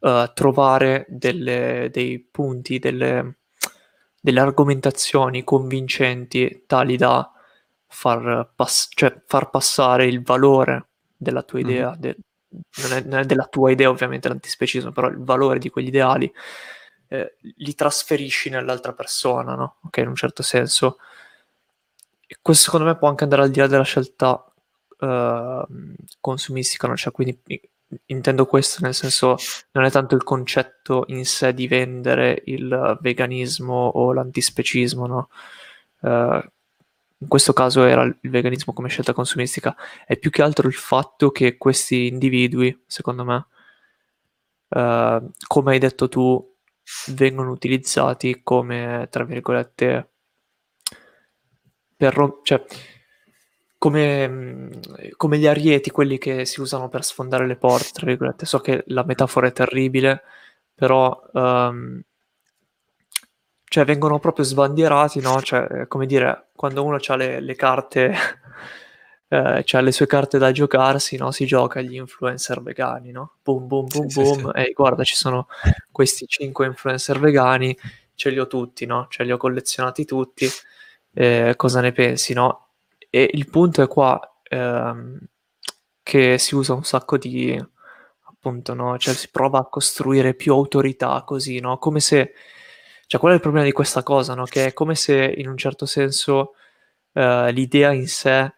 Uh, trovare delle, dei punti, delle, delle argomentazioni convincenti tali da far, pass- cioè far passare il valore della tua idea, mm. de- non, è, non è della tua idea ovviamente l'antispecismo, però il valore di quegli ideali eh, li trasferisci nell'altra persona, no? Ok, in un certo senso. E questo secondo me può anche andare al di là della scelta uh, consumistica, no? Cioè quindi intendo questo, nel senso, non è tanto il concetto in sé di vendere il veganismo o l'antispecismo, no? Uh, in questo caso era il veganismo come scelta consumistica, è più che altro il fatto che questi individui, secondo me, uh, come hai detto tu, vengono utilizzati come, tra virgolette, per rom- cioè, Come, come gli arieti, quelli che si usano per sfondare le porte, tra virgolette. So che la metafora è terribile, però um, cioè vengono proprio sbandierati, no? Cioè, come dire, quando uno ha le, le carte, eh, c'ha le sue carte da giocarsi, no? Si gioca agli influencer vegani, no? Boom, boom, boom, sì, boom, sì, boom. Sì. E guarda, ci sono questi cinque influencer vegani, ce li ho tutti, no? Ce li ho collezionati tutti, eh, cosa ne pensi, no? E il punto è qua ehm, che si usa un sacco di, appunto, no? Cioè si prova a costruire più autorità così, no? Come se, cioè qual è il problema di questa cosa, no? Che è come se in un certo senso eh, l'idea in sé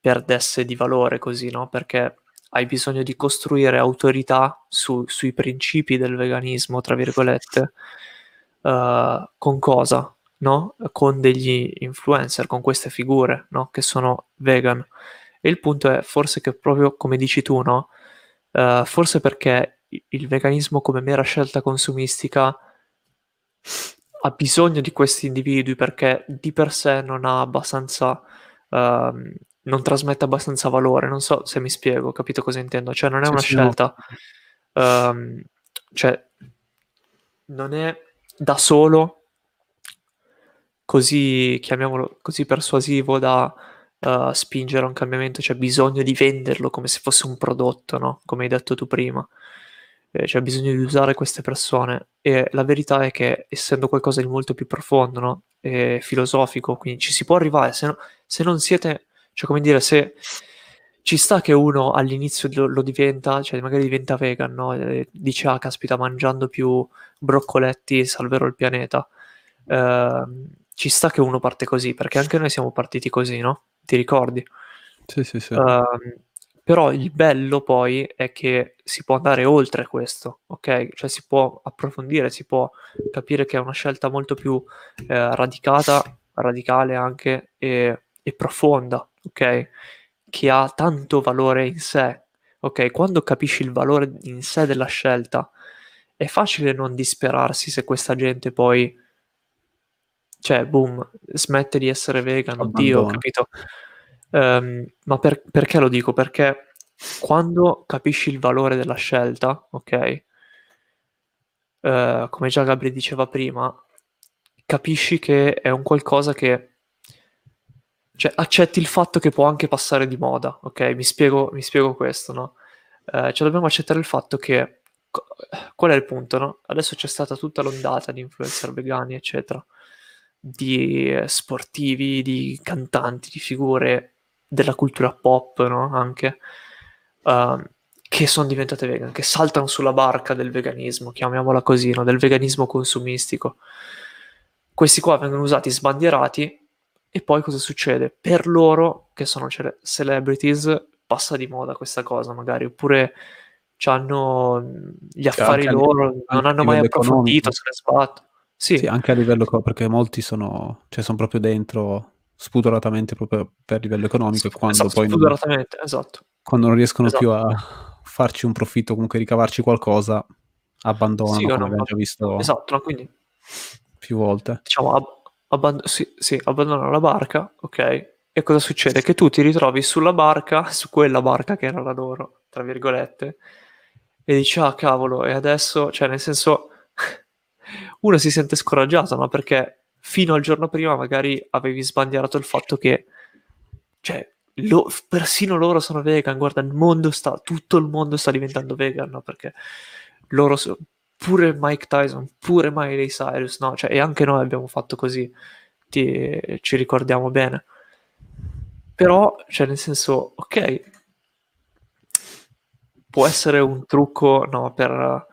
perdesse di valore così, no? Perché hai bisogno di costruire autorità su, sui principi del veganismo, tra virgolette, eh, con cosa? No? Con degli influencer, con queste figure, no? Che sono vegan. E il punto è forse che proprio come dici tu, no? Uh, forse perché il veganismo come mera scelta consumistica ha bisogno di questi individui, perché di per sé non ha abbastanza uh, non trasmette abbastanza valore. Non so se mi spiego, capito cosa intendo? Cioè non è sì, una sì, scelta no. um, cioè non è da solo così, chiamiamolo così, persuasivo da uh, spingere a un cambiamento. C'è bisogno di venderlo come se fosse un prodotto, no? Come hai detto tu prima. Eh, c'è bisogno di usare queste persone. E la verità è che, essendo qualcosa di molto più profondo, no? E filosofico, quindi ci si può arrivare. Se, no, se non siete... Cioè, come dire, se... Ci sta che uno all'inizio lo, lo diventa, cioè magari diventa vegan, no? E dice, ah, caspita, mangiando più broccoletti salverò il pianeta. Uh, Ci sta che uno parte così, perché anche noi siamo partiti così, no? Ti ricordi? Sì, sì, sì. Uh, però il bello poi è che si può andare oltre questo, ok? Cioè si può approfondire, si può capire che è una scelta molto più eh, radicata, radicale anche, e, e profonda, ok? Che ha tanto valore in sé, ok? Quando capisci il valore in sé della scelta, è facile non disperarsi se questa gente poi... Cioè, boom, smette di essere vegan, oddio, capito? Um, ma per, perché lo dico? Perché quando capisci il valore della scelta, ok? Uh, come già Gabri diceva prima, capisci che è un qualcosa che... Cioè, accetti il fatto che può anche passare di moda, ok? Mi spiego, mi spiego questo, no? Uh, cioè, dobbiamo accettare il fatto che... Qual è il punto, no? Adesso c'è stata tutta l'ondata di influencer vegani, eccetera, di sportivi, di cantanti, di figure della cultura pop, no? Anche uh, che sono diventate vegan, che saltano sulla barca del veganismo, chiamiamola così, no? Del veganismo consumistico. Questi qua vengono usati, sbandierati, e poi cosa succede? Per loro, che sono cele- celebrities, passa di moda questa cosa magari, oppure hanno gli affari anche loro, anche non hanno mai approfondito, economico. Se ne sbattono. Sì. Sì, anche a livello, perché molti sono, cioè sono proprio dentro spudoratamente proprio per livello economico, e quando esatto, poi spudoratamente, non, esatto. Quando non riescono esatto. più a farci un profitto, comunque ricavarci qualcosa, abbandonano, sì, come abbiamo già visto. Esatto, no, quindi più volte. Diciamo, ab- abband- sì, sì, abbandona la barca, ok? E cosa succede? Che tu ti ritrovi sulla barca, su quella barca che era la loro, tra virgolette, e dici, ah, cavolo, e adesso, cioè, nel senso, uno si sente scoraggiato, no? Perché fino al giorno prima magari avevi sbandierato il fatto che, cioè, lo, persino loro sono vegan, guarda, il mondo sta, tutto il mondo sta diventando vegan, no? Perché loro, so, pure Mike Tyson, pure Miley Cyrus, no? Cioè, e anche noi abbiamo fatto così, ti, ci ricordiamo bene. Però, cioè, nel senso, ok, può essere un trucco, no, per,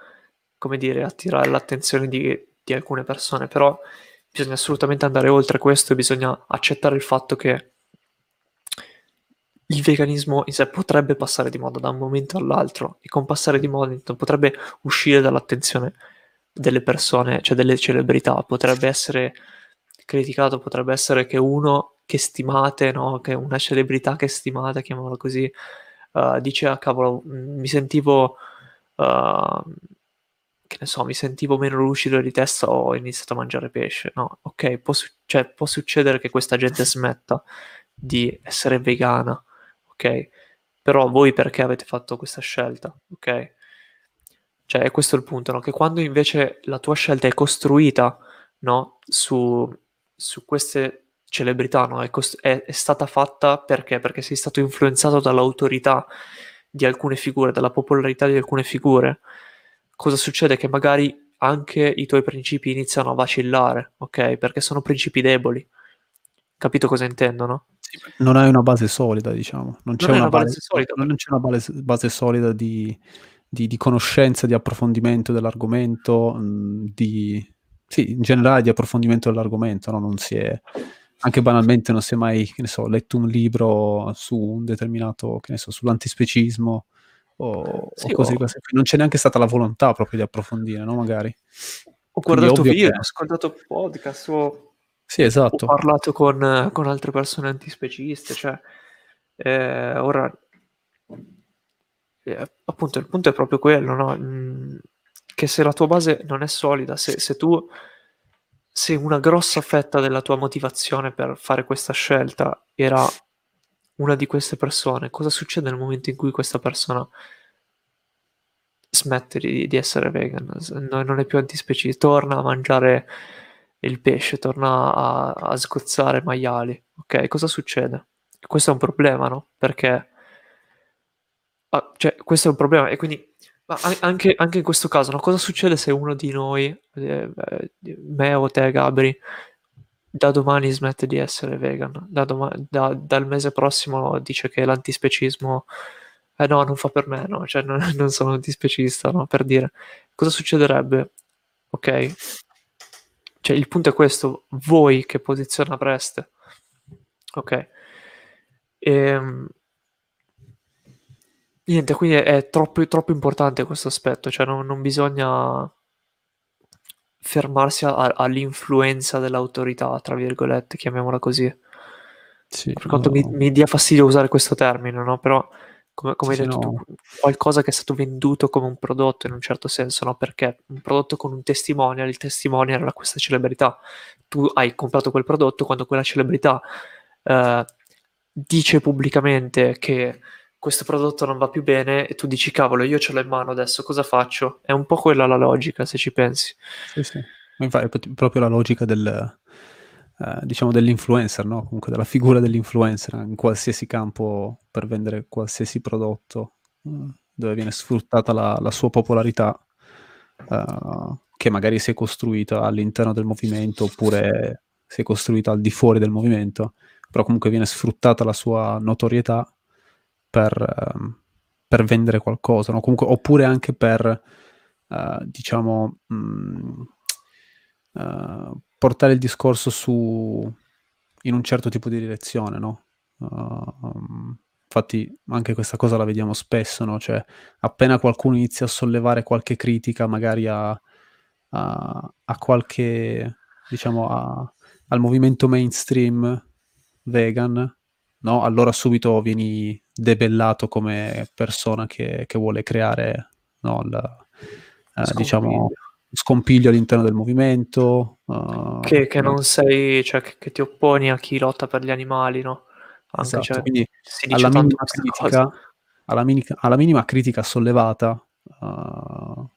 come dire, attirare l'attenzione di, di alcune persone, però bisogna assolutamente andare oltre questo e bisogna accettare il fatto che il veganismo in sé potrebbe passare di moda da un momento all'altro, e con passare di moda potrebbe uscire dall'attenzione delle persone, cioè delle celebrità, potrebbe essere criticato, potrebbe essere che uno... che stimate, no? Che una celebrità che stimate, chiamiamola così, uh, dice, ah, cavolo, mi sentivo, uh, che ne so, mi sentivo meno lucido di testa, ho iniziato a mangiare pesce, no? Ok, può, su- cioè, può succedere che questa gente smetta di essere vegana, ok? Però voi perché avete fatto questa scelta, ok? Cioè, questo è il punto, no? Che quando invece la tua scelta è costruita, no? Su, su queste... celebrità, no? È, cost- è, è stata fatta perché? Perché sei stato influenzato dall'autorità di alcune figure, dalla popolarità di alcune figure. Cosa succede? Che magari anche i tuoi principi iniziano a vacillare, ok? Perché sono principi deboli. Capito cosa intendo, no? Non hai una base solida, diciamo. Non c'è non una, base base solida, non c'è una base, base solida di, di, di conoscenza, di approfondimento dell'argomento, mh, di... sì, in generale di approfondimento dell'argomento, no? Non si è... anche banalmente non si è mai, che ne so, letto un libro su un determinato, che ne so, sull'antispecismo o, sì, o cose di questo. Non c'è neanche stata la volontà proprio di approfondire, no? Magari. Ho guardato video, che... ho ascoltato podcast, ho... sì, esatto. Ho parlato con, con altre persone antispeciste, cioè, eh, ora, eh, appunto, il punto è proprio quello, no? Mm, che se la tua base non è solida, se, se tu... se una grossa fetta della tua motivazione per fare questa scelta era una di queste persone, cosa succede nel momento in cui questa persona smette di, di essere vegan, non è più antispecista, torna a mangiare il pesce, torna a, a sgozzare maiali, ok? Cosa succede? Questo è un problema, no? Perché ah, cioè, questo è un problema, e quindi ma anche, anche in questo caso, no? Cosa succede se uno di noi, eh, me o te, Gabri, da domani smette di essere vegan? Da doma- da, dal mese prossimo dice che l'antispecismo, eh no, non fa per me, no? Cioè, non, non sono antispecista, no? Per dire. Cosa succederebbe? Ok? Cioè, il punto è questo. Voi che posizione avreste? Ok? Ehm... Niente, quindi è, è troppo, troppo importante questo aspetto, cioè non, non bisogna fermarsi a, a, all'influenza dell'autorità, tra virgolette, chiamiamola così. Sì, per quanto no. mi, mi dia fastidio usare questo termine, no? Però, come, come sì, hai detto no. tu, qualcosa che è stato venduto come un prodotto in un certo senso, no? Perché un prodotto con un testimonial, il testimonial era questa celebrità. Tu hai comprato quel prodotto quando quella celebrità eh, dice pubblicamente che questo prodotto non va più bene e tu dici, cavolo, io ce l'ho in mano adesso, cosa faccio? È un po' quella la logica, se ci pensi. Sì, sì. Ma infatti è proprio la logica del, eh, diciamo, dell'influencer, no? Comunque della figura dell'influencer in qualsiasi campo per vendere qualsiasi prodotto, mh, dove viene sfruttata la, la sua popolarità, uh, che magari si è costruita all'interno del movimento oppure si è costruita al di fuori del movimento, però comunque viene sfruttata la sua notorietà Per, per vendere qualcosa, no? Comunque, oppure anche per uh, diciamo mh, uh, portare il discorso su in un certo tipo di direzione, no? Uh, um, infatti anche questa cosa la vediamo spesso, no? Cioè, appena qualcuno inizia a sollevare qualche critica magari a, a, a qualche, diciamo, a, al movimento mainstream vegan, no? Allora subito vieni debellato come persona che, che vuole creare, no, la, eh, diciamo, scompiglio all'interno del movimento, uh, che, che non sei, cioè che, che ti opponi a chi lotta per gli animali, no? Anche, esatto, cioè, quindi si dice alla, minima critica, alla, minica, alla minima critica sollevata uh,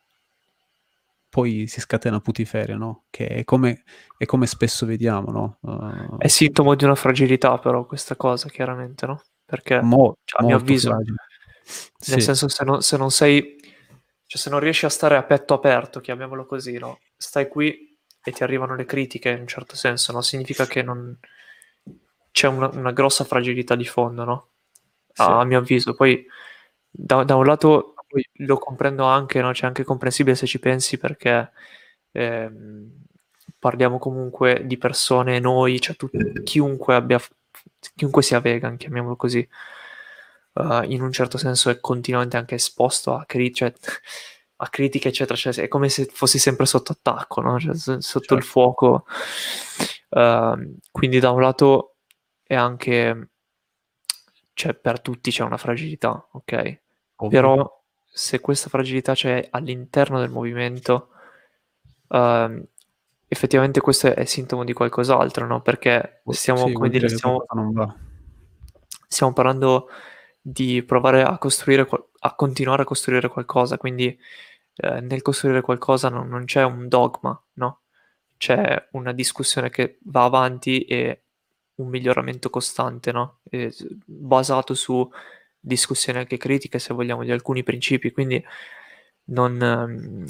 poi si scatena putiferia, no? Che è come, è come spesso vediamo, no? Uh, è sintomo di una fragilità, però, questa cosa, chiaramente, no? Perché mo- cioè, a mio avviso fragile. Nel sì. senso, se non, se non sei, cioè, se non riesci a stare a petto aperto, chiamiamolo così, no? Stai qui e ti arrivano le critiche, in un certo senso, no? Significa che non c'è una, una grossa fragilità di fondo, no? Sì. A, a mio avviso. Poi da, da un lato lo comprendo anche, no? C'è anche comprensibile se ci pensi, perché ehm, parliamo comunque di persone, noi, cioè tut- chiunque abbia, chiunque sia vegan, chiamiamolo così. Uh, in un certo senso è continuamente anche esposto a, cri- cioè, a critiche, eccetera, cioè, è come se fossi sempre sotto attacco, no? Cioè, sotto certo. il fuoco. Uh, quindi da un lato è anche, cioè, per tutti c'è una fragilità, ok? Ovvio. Però se questa fragilità c'è all'interno del movimento, uh, effettivamente questo è sintomo di qualcos'altro, no? Perché stiamo, sì, come dire, stiamo, stiamo parlando di provare a costruire, a continuare a costruire qualcosa, quindi eh, nel costruire qualcosa non, non c'è un dogma, no? C'è una discussione che va avanti e un miglioramento costante, no? E basato su discussioni anche critiche, se vogliamo, di alcuni principi, quindi non,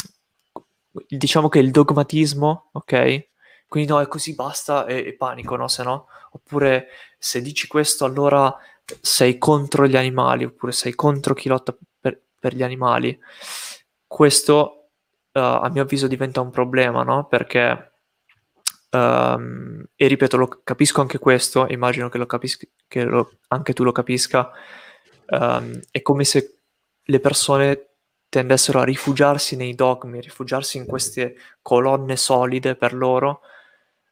diciamo che il dogmatismo, ok? Quindi no, è così, basta, e, e panico, no? Se no, oppure se dici questo allora sei contro gli animali, oppure sei contro chi lotta per, per gli animali. Questo uh, a mio avviso diventa un problema, no? Perché um, e ripeto, lo capisco anche questo, immagino che lo capisca, che lo, anche tu lo capisca. Um, è come se le persone tendessero a rifugiarsi nei dogmi, rifugiarsi in queste colonne solide per loro,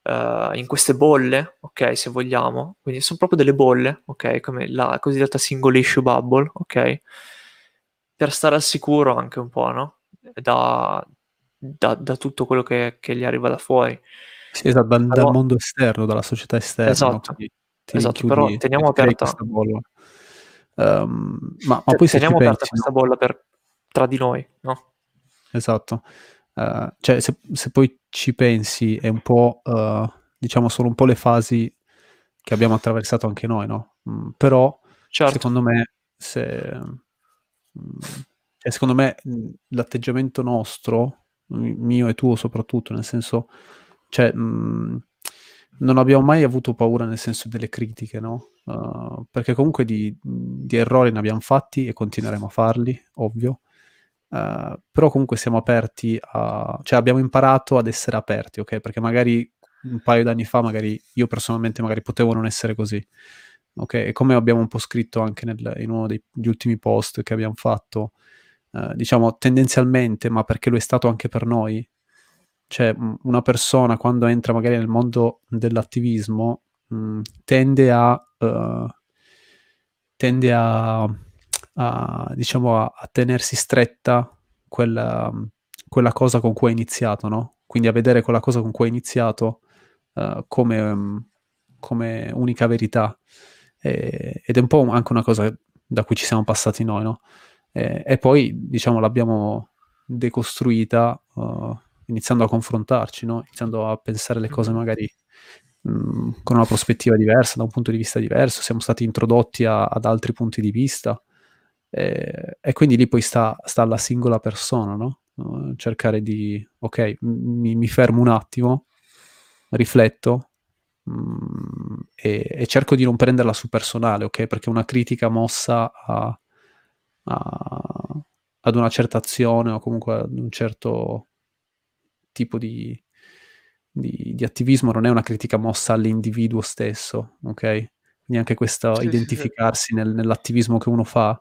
Uh, in queste bolle, ok, se vogliamo, quindi sono proprio delle bolle, ok, come la cosiddetta single issue bubble, ok, per stare al sicuro anche un po', no? Da, da, da tutto quello che, che gli arriva da fuori. Sì, esatto, dal, però, dal mondo esterno, dalla società esterna. Esatto, ti, ti esatto però teniamo aperta questa bolla. Um, ma, ma T- poi se teniamo aperta pensi, questa no? bolla per, tra di noi, no? Esatto. Uh, cioè se, se poi ci pensi è un po' uh, diciamo solo un po' le fasi che abbiamo attraversato anche noi, no? Mm, però certo. secondo me se, mm, cioè, secondo me l'atteggiamento nostro, mio e tuo soprattutto, nel senso, cioè mm, non abbiamo mai avuto paura nel senso delle critiche, no? Uh, perché comunque di, di errori ne abbiamo fatti e continueremo a farli, ovvio. Uh, però comunque siamo aperti a, cioè abbiamo imparato ad essere aperti, ok? Perché magari un paio d'anni fa magari io personalmente magari potevo non essere così, ok? E come abbiamo un po' scritto anche nel, in uno degli ultimi post che abbiamo fatto, uh, diciamo tendenzialmente, ma perché lo è stato anche per noi, cioè una persona quando entra magari nel mondo dell'attivismo mh, tende a uh, tende a A, diciamo a, a tenersi stretta quella, quella cosa con cui è iniziato, no? Quindi a vedere quella cosa con cui è iniziato uh, come, um, come unica verità, e, ed è un po' un, anche una cosa da cui ci siamo passati noi, no? E, e poi diciamo l'abbiamo decostruita uh, iniziando a confrontarci, no? Iniziando a pensare le cose magari mh, con una prospettiva diversa, da un punto di vista diverso, siamo stati introdotti a, ad altri punti di vista. E, e quindi lì poi sta, sta alla singola persona, no? Uh, cercare di, ok, mi, mi fermo un attimo, rifletto mh, e, e cerco di non prenderla su personale, ok? Perché una critica mossa a, a, ad una certa azione o comunque ad un certo tipo di, di, di attivismo non è una critica mossa all'individuo stesso, ok? Quindi anche questo sì, identificarsi sì. Nel, nell'attivismo che uno fa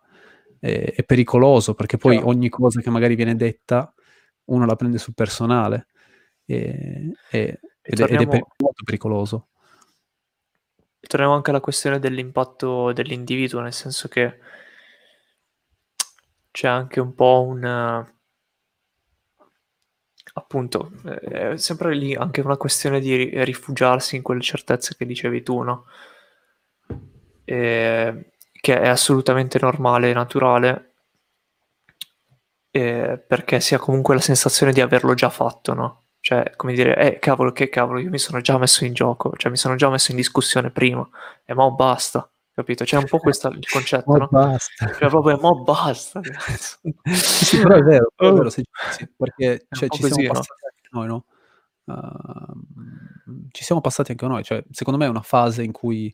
È, è pericoloso, perché poi certo. ogni cosa che magari viene detta uno la prende sul personale e, e, e torniamo, ed è molto pericoloso. Torniamo anche alla questione dell'impatto dell'individuo, nel senso che c'è anche un po' un appunto è sempre lì anche una questione di rifugiarsi in quelle certezze che dicevi tu, no? E, che è assolutamente normale e naturale, e perché si ha comunque la sensazione di averlo già fatto, no? Cioè, come dire, eh, cavolo, che cavolo, io mi sono già messo in gioco, cioè mi sono già messo in discussione prima, e mo' basta, capito? C'è un po' questo il concetto, mo no? Basta. Cioè, proprio, mo' basta. Sì, però è vero, è vero, se, sì, perché cioè, ci così, siamo passati no? anche noi, no? Uh, ci siamo passati anche noi, cioè, secondo me è una fase in cui,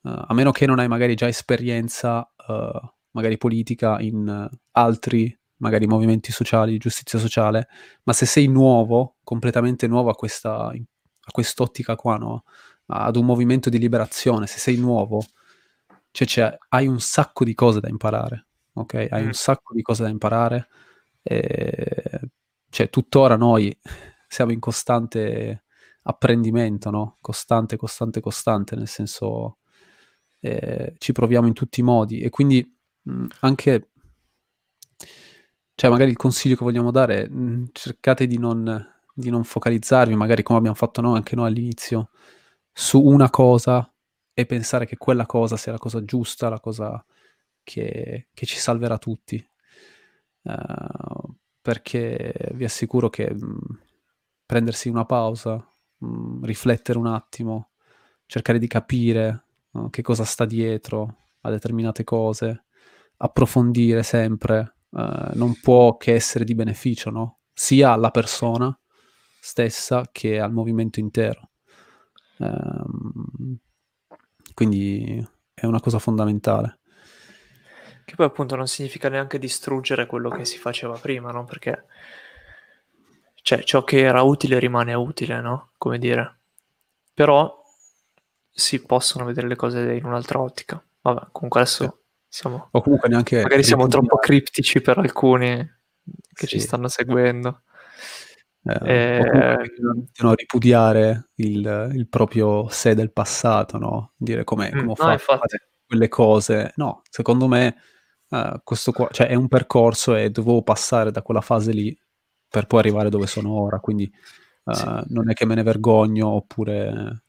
uh, a meno che non hai magari già esperienza, uh, magari politica, in uh, altri... magari movimenti sociali, giustizia sociale, ma se sei nuovo, completamente nuovo a questa a quest'ottica qua, no? Ad un movimento di liberazione, se sei nuovo, cioè, cioè hai un sacco di cose da imparare, ok? Hai mm. un sacco di cose da imparare, e, cioè tuttora noi siamo in costante apprendimento, no? Costante, costante, costante, nel senso eh, ci proviamo in tutti i modi, e quindi mh, anche... Cioè, magari il consiglio che vogliamo dare è cercate di non, di non focalizzarvi, magari come abbiamo fatto noi anche noi all'inizio, su una cosa e pensare che quella cosa sia la cosa giusta, la cosa che, che ci salverà tutti. Uh, perché vi assicuro che mh, prendersi una pausa, mh, riflettere un attimo, cercare di capire no, che cosa sta dietro a determinate cose, approfondire sempre... Uh, non può che essere di beneficio, no? Sia alla persona stessa che al movimento intero. Um, quindi è una cosa fondamentale. Che poi appunto non significa neanche distruggere quello che si faceva prima, no? Perché cioè, ciò che era utile rimane utile, no? Come dire. Però si possono vedere le cose in un'altra ottica. Vabbè, comunque adesso... Sì. Siamo, o comunque neanche magari siamo troppo criptici per alcuni che sì. ci stanno seguendo eh, e... no, ripudiare il, il proprio sé del passato, no? Dire com'è, come mm, fa no, fare quelle cose, no, secondo me uh, questo qua, cioè, è un percorso e dovevo passare da quella fase lì per poi arrivare dove sono ora, quindi uh, sì. non è che me ne vergogno, oppure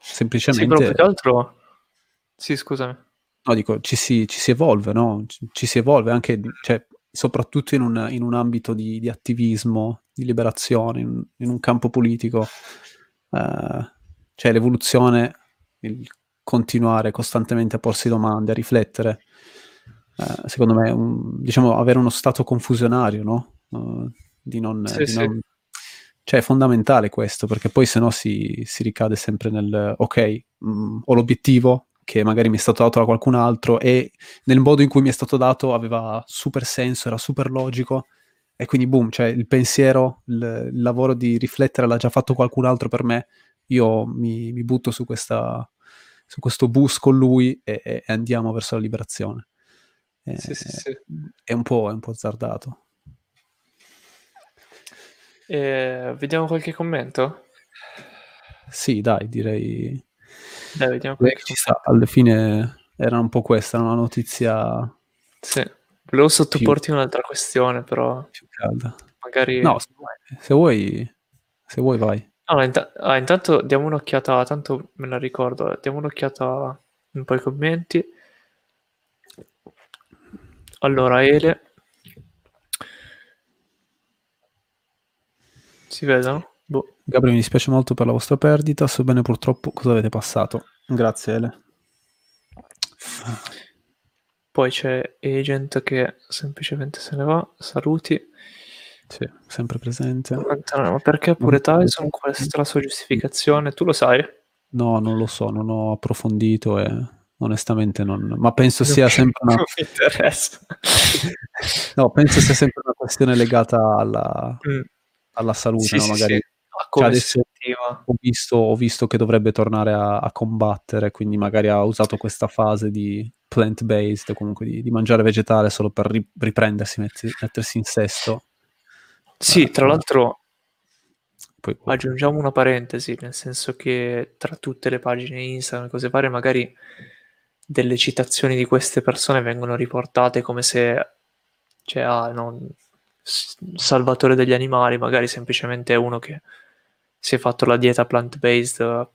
semplicemente sì, proprio altro... sì scusami No, dico, ci si, ci si evolve, no? Ci, ci si evolve anche, cioè, soprattutto in un, in un ambito di, di attivismo, di liberazione, in, in un campo politico. Uh, cioè, l'evoluzione, il continuare costantemente a porsi domande, a riflettere. Uh, secondo me, un, diciamo, avere uno stato confusionario, no? Uh, di non... Sì, di sì. non... Cioè, è fondamentale questo, perché poi sennò si, si ricade sempre nel, ok, mh, ho l'obiettivo... che magari mi è stato dato da qualcun altro e nel modo in cui mi è stato dato aveva super senso, era super logico e quindi boom, cioè il pensiero, il, il lavoro di riflettere l'ha già fatto qualcun altro per me, io mi, mi butto su questa su questo bus con lui e, e andiamo verso la liberazione. E, sì, sì, sì. È un po', è un po' azzardato. Eh, vediamo qualche commento? Sì, dai, direi... Dai, vediamo Beh, ci sta. Alla fine era un po' questa una notizia. Sì, volevo sottoporti più... un'altra questione, però più calda. Magari no, se vuoi, se vuoi, se vuoi vai. Allora, int- ah, intanto diamo un'occhiata, tanto me la ricordo, diamo un'occhiata un po' ai commenti. Allora, Ele si vedono? Boh. Gabriele, mi dispiace molto per la vostra perdita, so bene purtroppo cosa avete passato. Grazie Ele. Poi c'è Agent che semplicemente se ne va, saluti. Sì, sempre presente. Ma perché pure Tyson, qual è la sua giustificazione? Tu lo sai? No, non lo so, non ho approfondito e onestamente non... Ma penso sia sempre una... Non mi interessa. No, penso sia sempre una questione legata alla, mm. alla salute, sì, no? Sì, magari... Sì. Cioè adesso ho visto, ho visto che dovrebbe tornare a, a combattere, quindi magari ha usato questa fase di plant-based, comunque di, di mangiare vegetale solo per ri, riprendersi, metti, mettersi in sesto. Sì, eh, tra l'altro poi, poi. aggiungiamo una parentesi, nel senso che tra tutte le pagine Instagram e cose varie, magari delle citazioni di queste persone vengono riportate come se, cioè, ah, no, salvatore degli animali, magari semplicemente è uno che si è fatto la dieta plant-based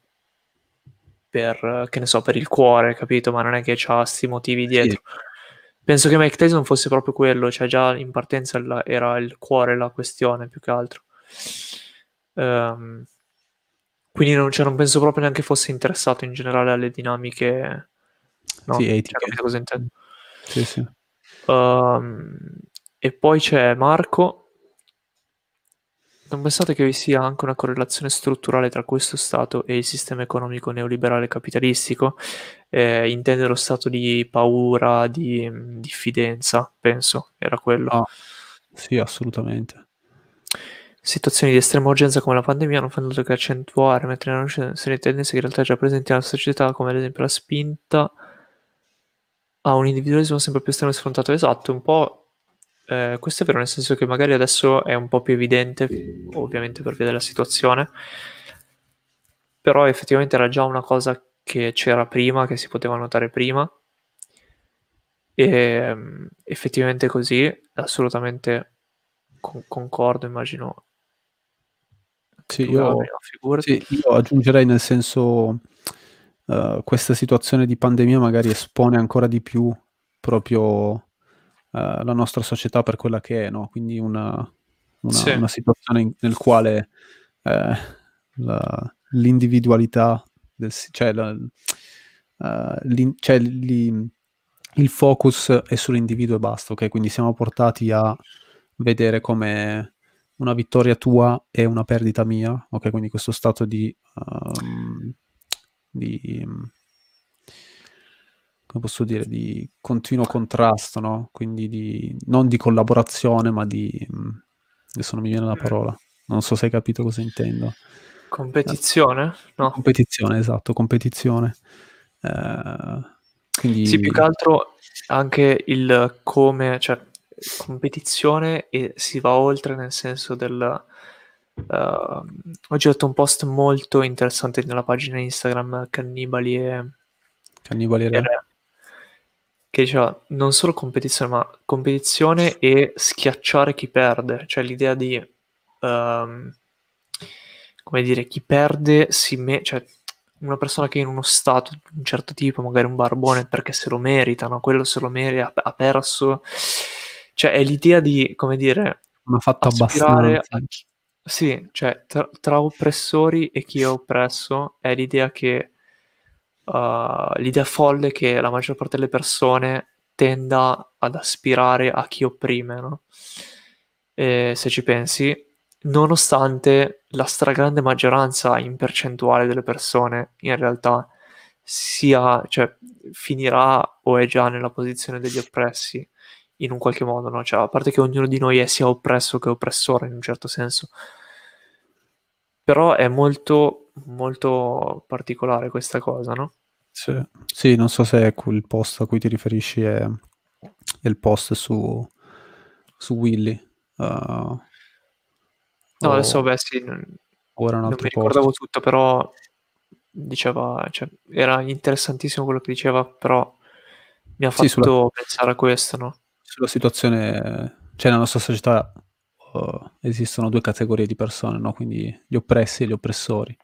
per, che ne so, per il cuore, capito? Ma non è che c'ha sti motivi dietro. Sì. Penso che Mike Tyson fosse proprio quello, cioè già in partenza era il cuore la questione, più che altro. Um, quindi non, cioè, non penso proprio neanche fosse interessato in generale alle dinamiche, no? Sì, etiche. Cioè, cosa intendo. Sì, sì. Um, e poi c'è Marco. Non pensate che vi sia anche una correlazione strutturale tra questo Stato e il sistema economico neoliberale capitalistico? Eh, intende lo stato di paura, di diffidenza, penso, era quello. Ah, sì, assolutamente. Situazioni di estrema urgenza come la pandemia non fanno altro che accentuare, mentre in luce serie tendenze che in realtà già presenti nella società, come ad esempio la spinta a un individualismo sempre più estremo e sfrontato. Esatto, un po'. Eh, questo è vero, nel senso che magari adesso è un po' più evidente, ovviamente per via della situazione, però effettivamente era già una cosa che c'era prima, che si poteva notare prima, e effettivamente così, assolutamente con- concordo, immagino. Sì, io, sì, io aggiungerei, nel senso, uh, questa situazione di pandemia magari espone ancora di più proprio la nostra società per quella che è, no? Quindi una, una, sì. una situazione in, nel quale eh, la, l'individualità del, cioè, la, uh, cioè li, il focus è sull'individuo e basta, ok? Quindi siamo portati a vedere come una vittoria tua è una perdita mia, ok? Quindi questo stato di, um, di come posso dire, di continuo contrasto, no? Quindi di, non di collaborazione, ma di... adesso non mi viene la parola, non so se hai capito cosa intendo. Competizione? No. Competizione, esatto, competizione. Eh, quindi... Sì, più che altro anche il come, cioè, competizione, e si va oltre nel senso del... Uh, oggi ho fatto un post molto interessante nella pagina Instagram Cannibali e... Cannibali e Re. Che diceva non solo competizione, ma competizione e schiacciare chi perde, cioè l'idea di um, come dire, chi perde si me- cioè una persona che è in uno stato di un certo tipo, magari un barbone, perché se lo merita, no? Quello se lo merita, ha perso, cioè è l'idea di, come dire, non ha fatto abbastanza. A chi- sì, cioè tra-, tra oppressori e chi è oppresso è l'idea che Uh, l'idea folle che la maggior parte delle persone tenda ad aspirare a chi opprime, no? E, se ci pensi, nonostante la stragrande maggioranza in percentuale delle persone in realtà sia, cioè, finirà o è già nella posizione degli oppressi in un qualche modo, no? Cioè, a parte che ognuno di noi è sia oppresso che oppressore in un certo senso, però è molto molto particolare questa cosa, no? Sì, sì, non so se il post a cui ti riferisci è, è il post su, su Willy. Uh, no, o... adesso beh sì, non, ora un altro non mi ricordavo post. Tutto, però diceva, cioè, era interessantissimo quello che diceva, però mi ha fatto sì, sulla, pensare a questo, no? Sulla situazione, cioè nella nostra società uh, esistono due categorie di persone, no? Quindi gli oppressi e gli oppressori.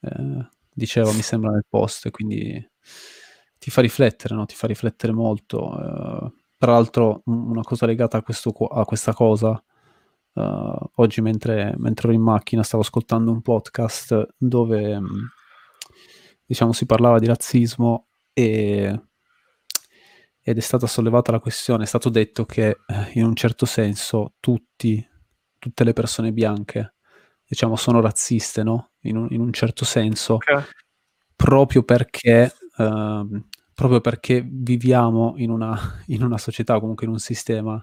Eh, dicevo, mi sembra nel post, quindi ti fa riflettere, no? Ti fa riflettere molto. Eh, tra l'altro, una cosa legata a, questo, a questa cosa, eh, oggi mentre, mentre ero in macchina stavo ascoltando un podcast dove diciamo si parlava di razzismo e, ed è stata sollevata la questione, è stato detto che in un certo senso tutti, tutte le persone bianche, diciamo, sono razziste, no? In un, in un certo senso, okay. proprio perché ehm, proprio perché viviamo in una, in una società, comunque in un sistema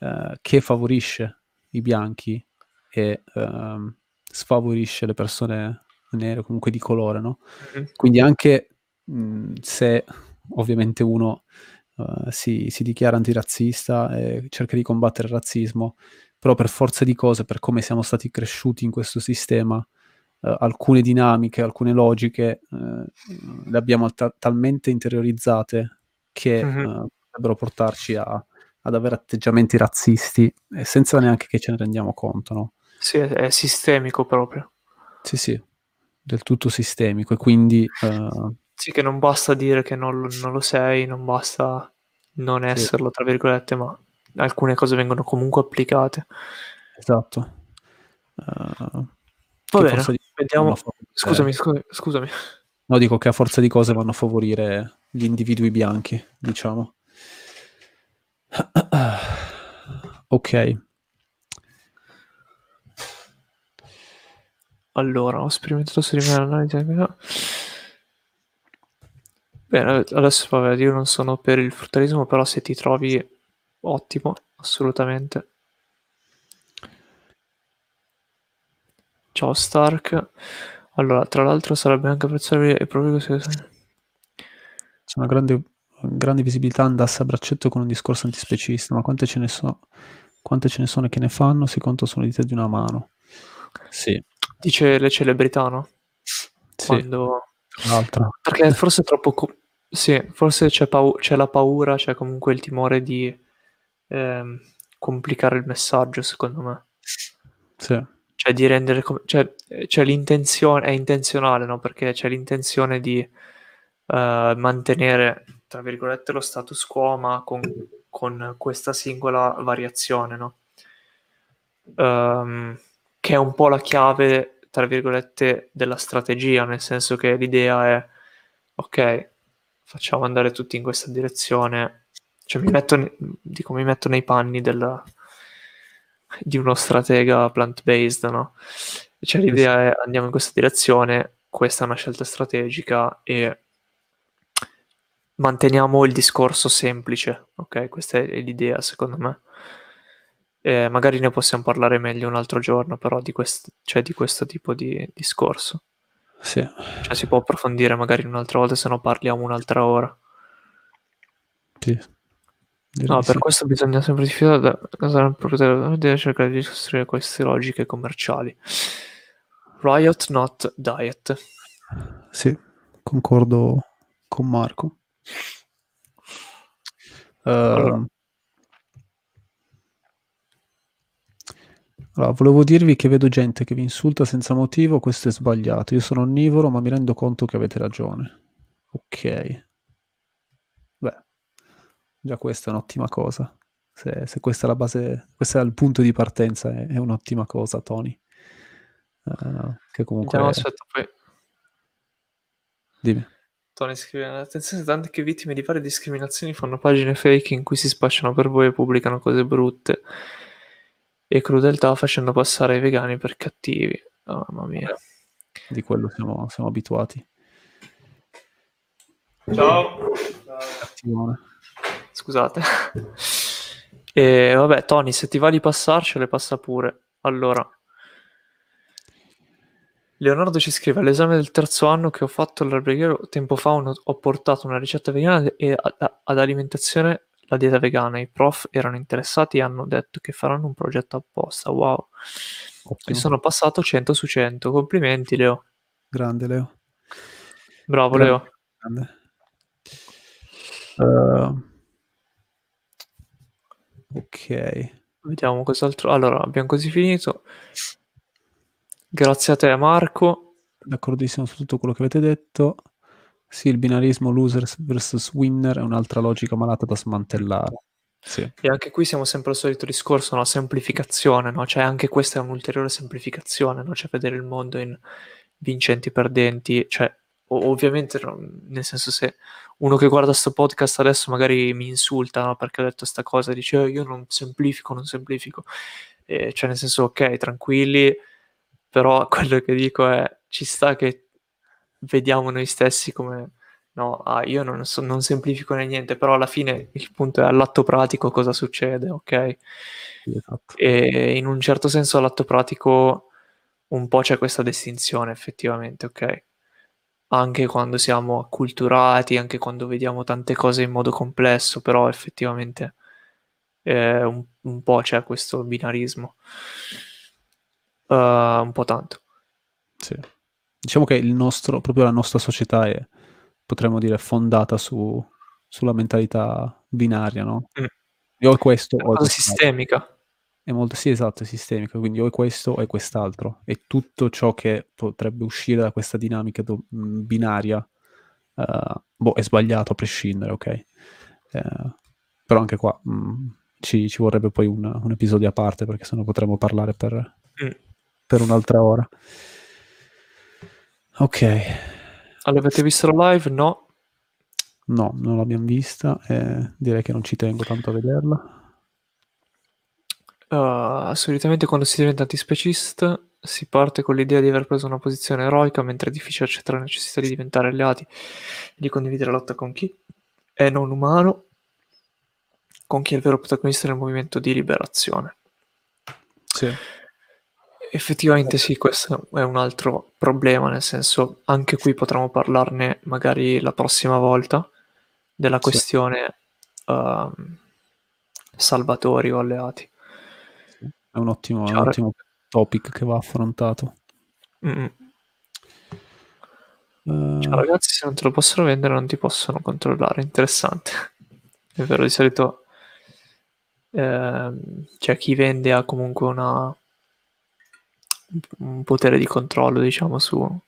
eh, che favorisce i bianchi e ehm, sfavorisce le persone nere, comunque di colore, no? Mm-hmm. Quindi anche mh, se ovviamente uno eh, si, si dichiara antirazzista e cerca di combattere il razzismo, però per forza di cose, per come siamo stati cresciuti in questo sistema, eh, alcune dinamiche, alcune logiche eh, le abbiamo ta- talmente interiorizzate che mm-hmm. eh, potrebbero portarci a ad avere atteggiamenti razzisti eh, senza neanche che ce ne rendiamo conto, no? Sì, è, è sistemico proprio. Sì, sì, del tutto sistemico, e quindi... Eh... Sì, che non basta dire che non, non lo sei, non basta non sì. esserlo, tra virgolette, ma alcune cose vengono comunque applicate. Esatto. Uh, Va bene, di... vediamo... Scusami, scusami, scusami. No, dico che a forza di cose vanno a favorire gli individui bianchi, diciamo. Ok. Allora, ho sperimentato su di me l'analisi. Bene, adesso vabbè, io non sono per il fruttalismo, però se ti trovi, ottimo, assolutamente. Ciao Stark. Allora, tra l'altro sarebbe anche apprezzabile e proprio se... C'è una grande, grande visibilità, andasse a braccetto con un discorso antispecista, ma quante ce ne sono, quante ce ne sono e che ne fanno, si conta sulle dita di una mano. Sì. Dice le celebrità, no? Sì. Quando... L'altra. Perché forse è troppo... Co- sì, forse c'è, pau- c'è la paura, c'è comunque il timore di ehm, complicare il messaggio, secondo me. Sì. Cioè di rendere... Com- cioè c'è l'intenzione... è intenzionale, no? Perché c'è l'intenzione di eh, mantenere, tra virgolette, lo status quo, ma con, con questa singola variazione, no? Um, che è un po' la chiave, tra virgolette, della strategia, nel senso che l'idea è, ok, facciamo andare tutti in questa direzione, cioè mi metto, ne- dico, mi metto nei panni della... di uno stratega plant-based, no? Cioè l'idea è, andiamo in questa direzione, questa è una scelta strategica e manteniamo il discorso semplice, ok? Questa è l'idea, secondo me. Eh, magari ne possiamo parlare meglio un altro giorno, però di, quest- cioè di questo tipo di discorso. Sì. Cioè si può approfondire magari un'altra volta, se no parliamo un'altra ora. Sì. Direi no, per sì. questo bisogna sempre diffidare da cercare di costruire queste logiche commerciali. Riot not diet. Sì, concordo con Marco. Uh, allora. Allora, volevo dirvi che vedo gente che vi insulta senza motivo, questo è sbagliato. Io sono onnivoro, ma mi rendo conto che avete ragione. Ok. Beh, già questa è un'ottima cosa. Se, se questa è la base, questo è il punto di partenza, è, è un'ottima cosa, Tony. Uh, che comunque... No, aspetta, poi... Dimmi. Tony scrive, attenzione, tante che vittime di varie discriminazioni fanno pagine fake in cui si spacciano per voi e pubblicano cose brutte e crudeltà facendo passare i vegani per cattivi. Oh, mamma mia, di quello siamo, siamo abituati. Ciao, ciao. Scusate. E vabbè, Tony, se ti va di passarcele, passa pure. Allora, Leonardo ci scrive: all'esame del terzo anno che ho fatto all'alberghiero tempo fa uno, ho portato una ricetta vegana e ad, ad alimentazione la dieta vegana, i prof erano interessati e hanno detto che faranno un progetto apposta. Wow. Ottimo. E sono passato cento su cento, complimenti Leo. Grande Leo, bravo. Grande, Leo grande. Uh, ok, vediamo cos'altro. Allora, abbiamo così finito, grazie a te Marco, d'accordissimo su tutto quello che avete detto. Sì, il binarismo losers versus winner è un'altra logica malata da smantellare. Sì. E anche qui siamo sempre al solito discorso, una semplificazione, no? Cioè anche questa è un'ulteriore semplificazione, no? Cioè vedere il mondo in vincenti perdenti, cioè ov- ovviamente nel senso, se uno che guarda sto podcast adesso magari mi insulta, no? Perché ho detto sta cosa, dice oh, io non semplifico, non semplifico. E cioè nel senso, ok, tranquilli, però quello che dico è ci sta che vediamo noi stessi come no, ah, io non, so, non semplifico né niente, però alla fine il punto è all'atto pratico cosa succede, ok? Esatto. E in un certo senso all'atto pratico un po' c'è questa distinzione effettivamente, ok? Anche quando siamo acculturati, anche quando vediamo tante cose in modo complesso, però effettivamente eh, un, un po' c'è questo binarismo, uh, un po' tanto. Sì. Diciamo che il nostro, proprio la nostra società è, potremmo dire, fondata su, sulla mentalità binaria, no? Mm. Io ho questo, è una cosa sistemica. È molto, sì, esatto, è sistemico, quindi o è questo o è quest'altro, e tutto ciò che potrebbe uscire da questa dinamica do, binaria uh, boh, è sbagliato a prescindere, ok? Uh, però anche qua mh, ci, ci vorrebbe poi un, un episodio a parte, perché sennò potremmo parlare per, mm. per un'altra ora. Ok. All'avete visto la live? No. No, non l'abbiamo vista, eh, direi che non ci tengo tanto a vederla. Uh, solitamente quando si diventa antispecista si parte con l'idea di aver preso una posizione eroica, mentre è difficile accettare la necessità di diventare alleati, di condividere la lotta con chi è non umano, con chi è il vero protagonista del movimento di liberazione. Sì. Effettivamente sì, questo è un altro problema, nel senso, anche qui potremmo parlarne magari la prossima volta, della questione sì. uh, salvatori o alleati. È un ottimo, un ottimo topic che va affrontato. Mm. Uh... Ciao ragazzi, se non te lo possono vendere non ti possono controllare. Interessante. È vero, di solito eh, cioè chi vende ha comunque una un potere di controllo, diciamo, su...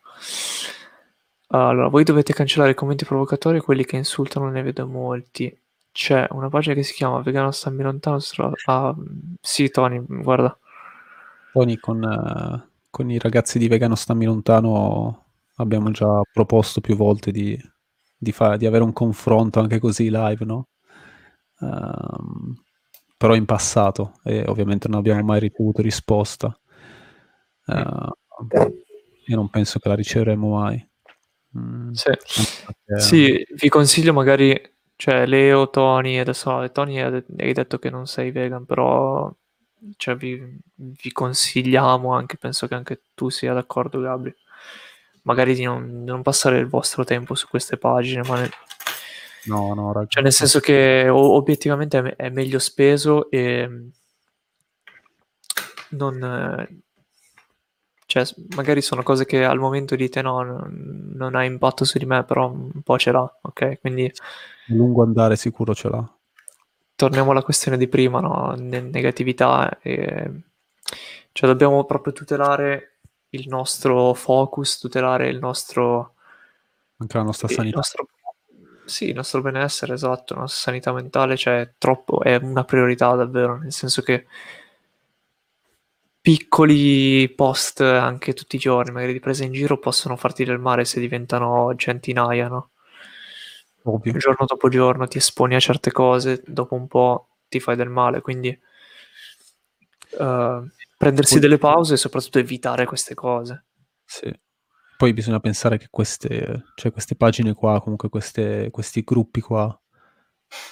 Allora, voi dovete cancellare i commenti provocatori e quelli che insultano, ne vedo molti. C'è una pagina che si chiama Vegano Stammi Lontano. Ah, sì, Tony, guarda. Tony, con, eh, con i ragazzi di Vegano Stammi Lontano abbiamo già proposto più volte di, di, fa- di avere un confronto anche così live, no? Um, però in passato, e ovviamente non abbiamo mai ricevuto risposta. Uh, e non penso che la riceveremo mai. Mm, sì. Perché... sì, vi consiglio magari... Cioè Leo, Tony, adesso no, Tony hai detto che non sei vegan, però cioè, vi, vi consigliamo anche, penso che anche tu sia d'accordo Gabri, magari di non, di non passare il vostro tempo su queste pagine, ma ne... no, no, ragazzi. Cioè nel senso che o, obiettivamente è, è meglio speso e non... Cioè magari sono cose che al momento dite no, non, non ha impatto su di me, però un po' ce l'ha, ok? Quindi... a lungo andare sicuro ce l'ha. Torniamo alla questione di prima, no? Negatività e... cioè dobbiamo proprio tutelare il nostro focus, tutelare il nostro anche la nostra sanità, il nostro... sì, il nostro benessere, esatto, la nostra sanità mentale, cioè troppo è una priorità davvero, nel senso che piccoli post anche tutti i giorni, magari di presa in giro, possono farti del male se diventano centinaia, no? Ovvio. Giorno dopo giorno ti esponi a certe cose, dopo un po' ti fai del male, quindi uh, prendersi poi... delle pause e soprattutto evitare queste cose. Sì. Poi bisogna pensare che queste, cioè queste pagine qua, comunque queste, questi gruppi qua,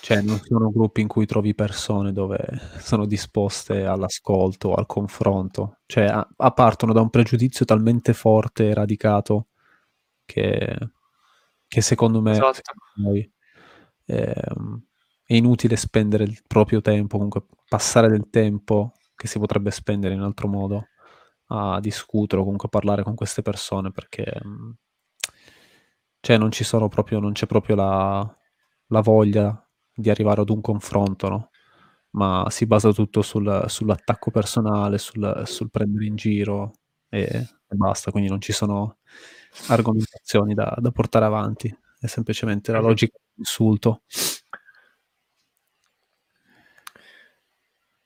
cioè non sono gruppi in cui trovi persone dove sono disposte all'ascolto, al confronto, cioè a, a partono da un pregiudizio talmente forte e radicato che, che secondo me esatto. noi, eh, è inutile spendere il proprio tempo, comunque passare del tempo che si potrebbe spendere in altro modo a discutere o comunque a parlare con queste persone, perché cioè non ci sono proprio, non c'è proprio la, la voglia di arrivare ad un confronto, no? Ma si basa tutto sul, sull'attacco personale, sul, sul prendere in giro e, e basta, quindi non ci sono argomentazioni da, da portare avanti, è semplicemente la logica dell'insulto.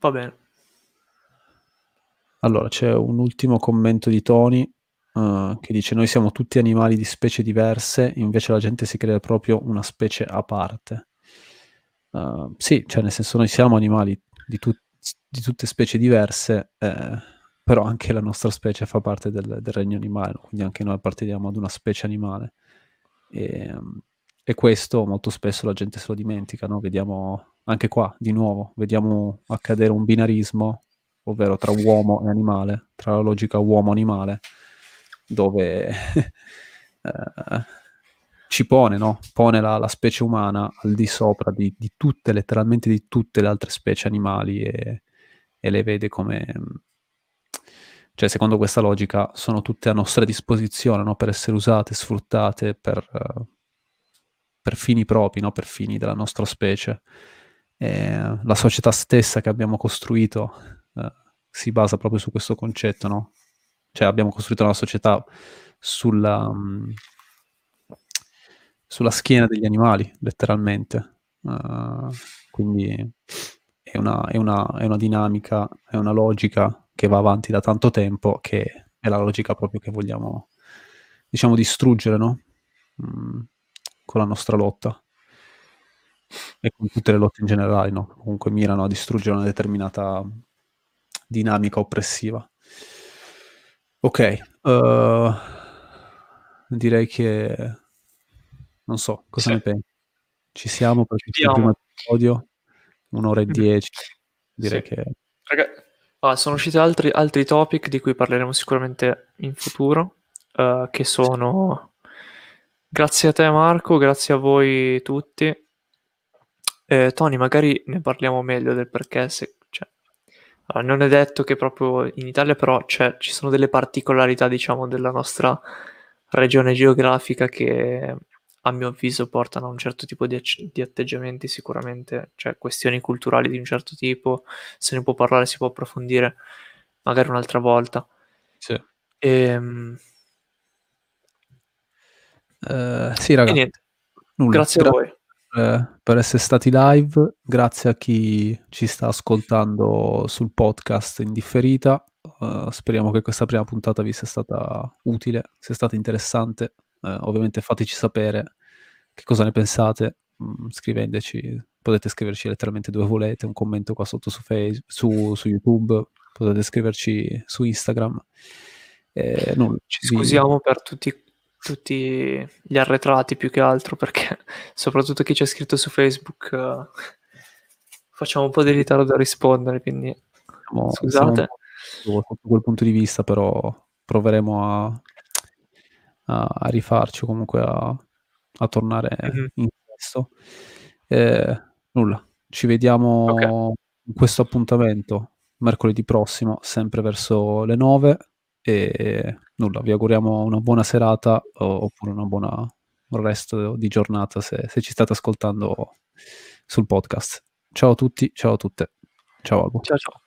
Va bene. Allora, c'è un ultimo commento di Tony uh, che dice: noi siamo tutti animali di specie diverse, invece la gente si crea proprio una specie a parte. Uh, sì, cioè nel senso noi siamo animali di, tut- di tutte specie diverse, eh, però anche la nostra specie fa parte del, del regno animale, quindi anche noi apparteniamo ad una specie animale, e, e questo molto spesso la gente se lo dimentica, no? Vediamo anche qua di nuovo, vediamo accadere un binarismo, ovvero tra uomo e animale, tra la logica uomo-animale, dove eh, ci pone, no? Pone la, la specie umana al di sopra di, di tutte, letteralmente di tutte le altre specie animali, e, e le vede come, cioè secondo questa logica sono tutte a nostra disposizione, no? Per essere usate, sfruttate per, per fini propri, no? Per fini della nostra specie, eh, la società stessa che abbiamo costruito eh, si basa proprio su questo concetto, no? Cioè abbiamo costruito la società sulla, mh, sulla schiena degli animali, letteralmente. Uh, quindi è una, è, una, è una dinamica, è una logica che va avanti da tanto tempo, che è la logica proprio che vogliamo, diciamo, distruggere, no? Mm, con la nostra lotta e con tutte le lotte in generale, no? Comunque mirano a distruggere una determinata dinamica oppressiva. Ok, uh, direi che non so cosa sì. ne pensi. Ci siamo per il primo episodio, un'ora e dieci, direi sì. che... Ragazzi, ah, sono usciti altri, altri topic di cui parleremo sicuramente in futuro, uh, che sono... Grazie a te Marco, grazie a voi tutti. Eh, Tony, magari ne parliamo meglio del perché, se, cioè, allora, non è detto che proprio in Italia, però cioè, ci sono delle particolarità, diciamo, della nostra regione geografica che... a mio avviso portano a un certo tipo di, ac- di atteggiamenti sicuramente, cioè questioni culturali di un certo tipo, se ne può parlare, si può approfondire magari un'altra volta. Sì, ehm... eh, sì ragazzi, grazie a voi per, per essere stati live, grazie a chi ci sta ascoltando sul podcast in differita, uh, speriamo che questa prima puntata vi sia stata utile, sia stata interessante. Uh, ovviamente fateci sapere che cosa ne pensate, mm, scrivendoci, potete scriverci letteralmente dove volete, un commento qua sotto su Facebook, su, su YouTube, potete scriverci su Instagram. Eh, non, ci vi... scusiamo per tutti, tutti gli arretrati, più che altro perché soprattutto chi ci ha scritto su Facebook uh, facciamo un po' di ritardo a rispondere, quindi siamo, scusate siamo, sotto quel punto di vista, però proveremo a a rifarci, comunque a, a tornare mm-hmm. in questo. Eh, nulla, ci vediamo okay. in questo appuntamento mercoledì prossimo, sempre verso le nove, e nulla, vi auguriamo una buona serata o, oppure una buona un resto di giornata se, se ci state ascoltando sul podcast. Ciao a tutti, ciao a tutte. Ciao Albo. Ciao ciao.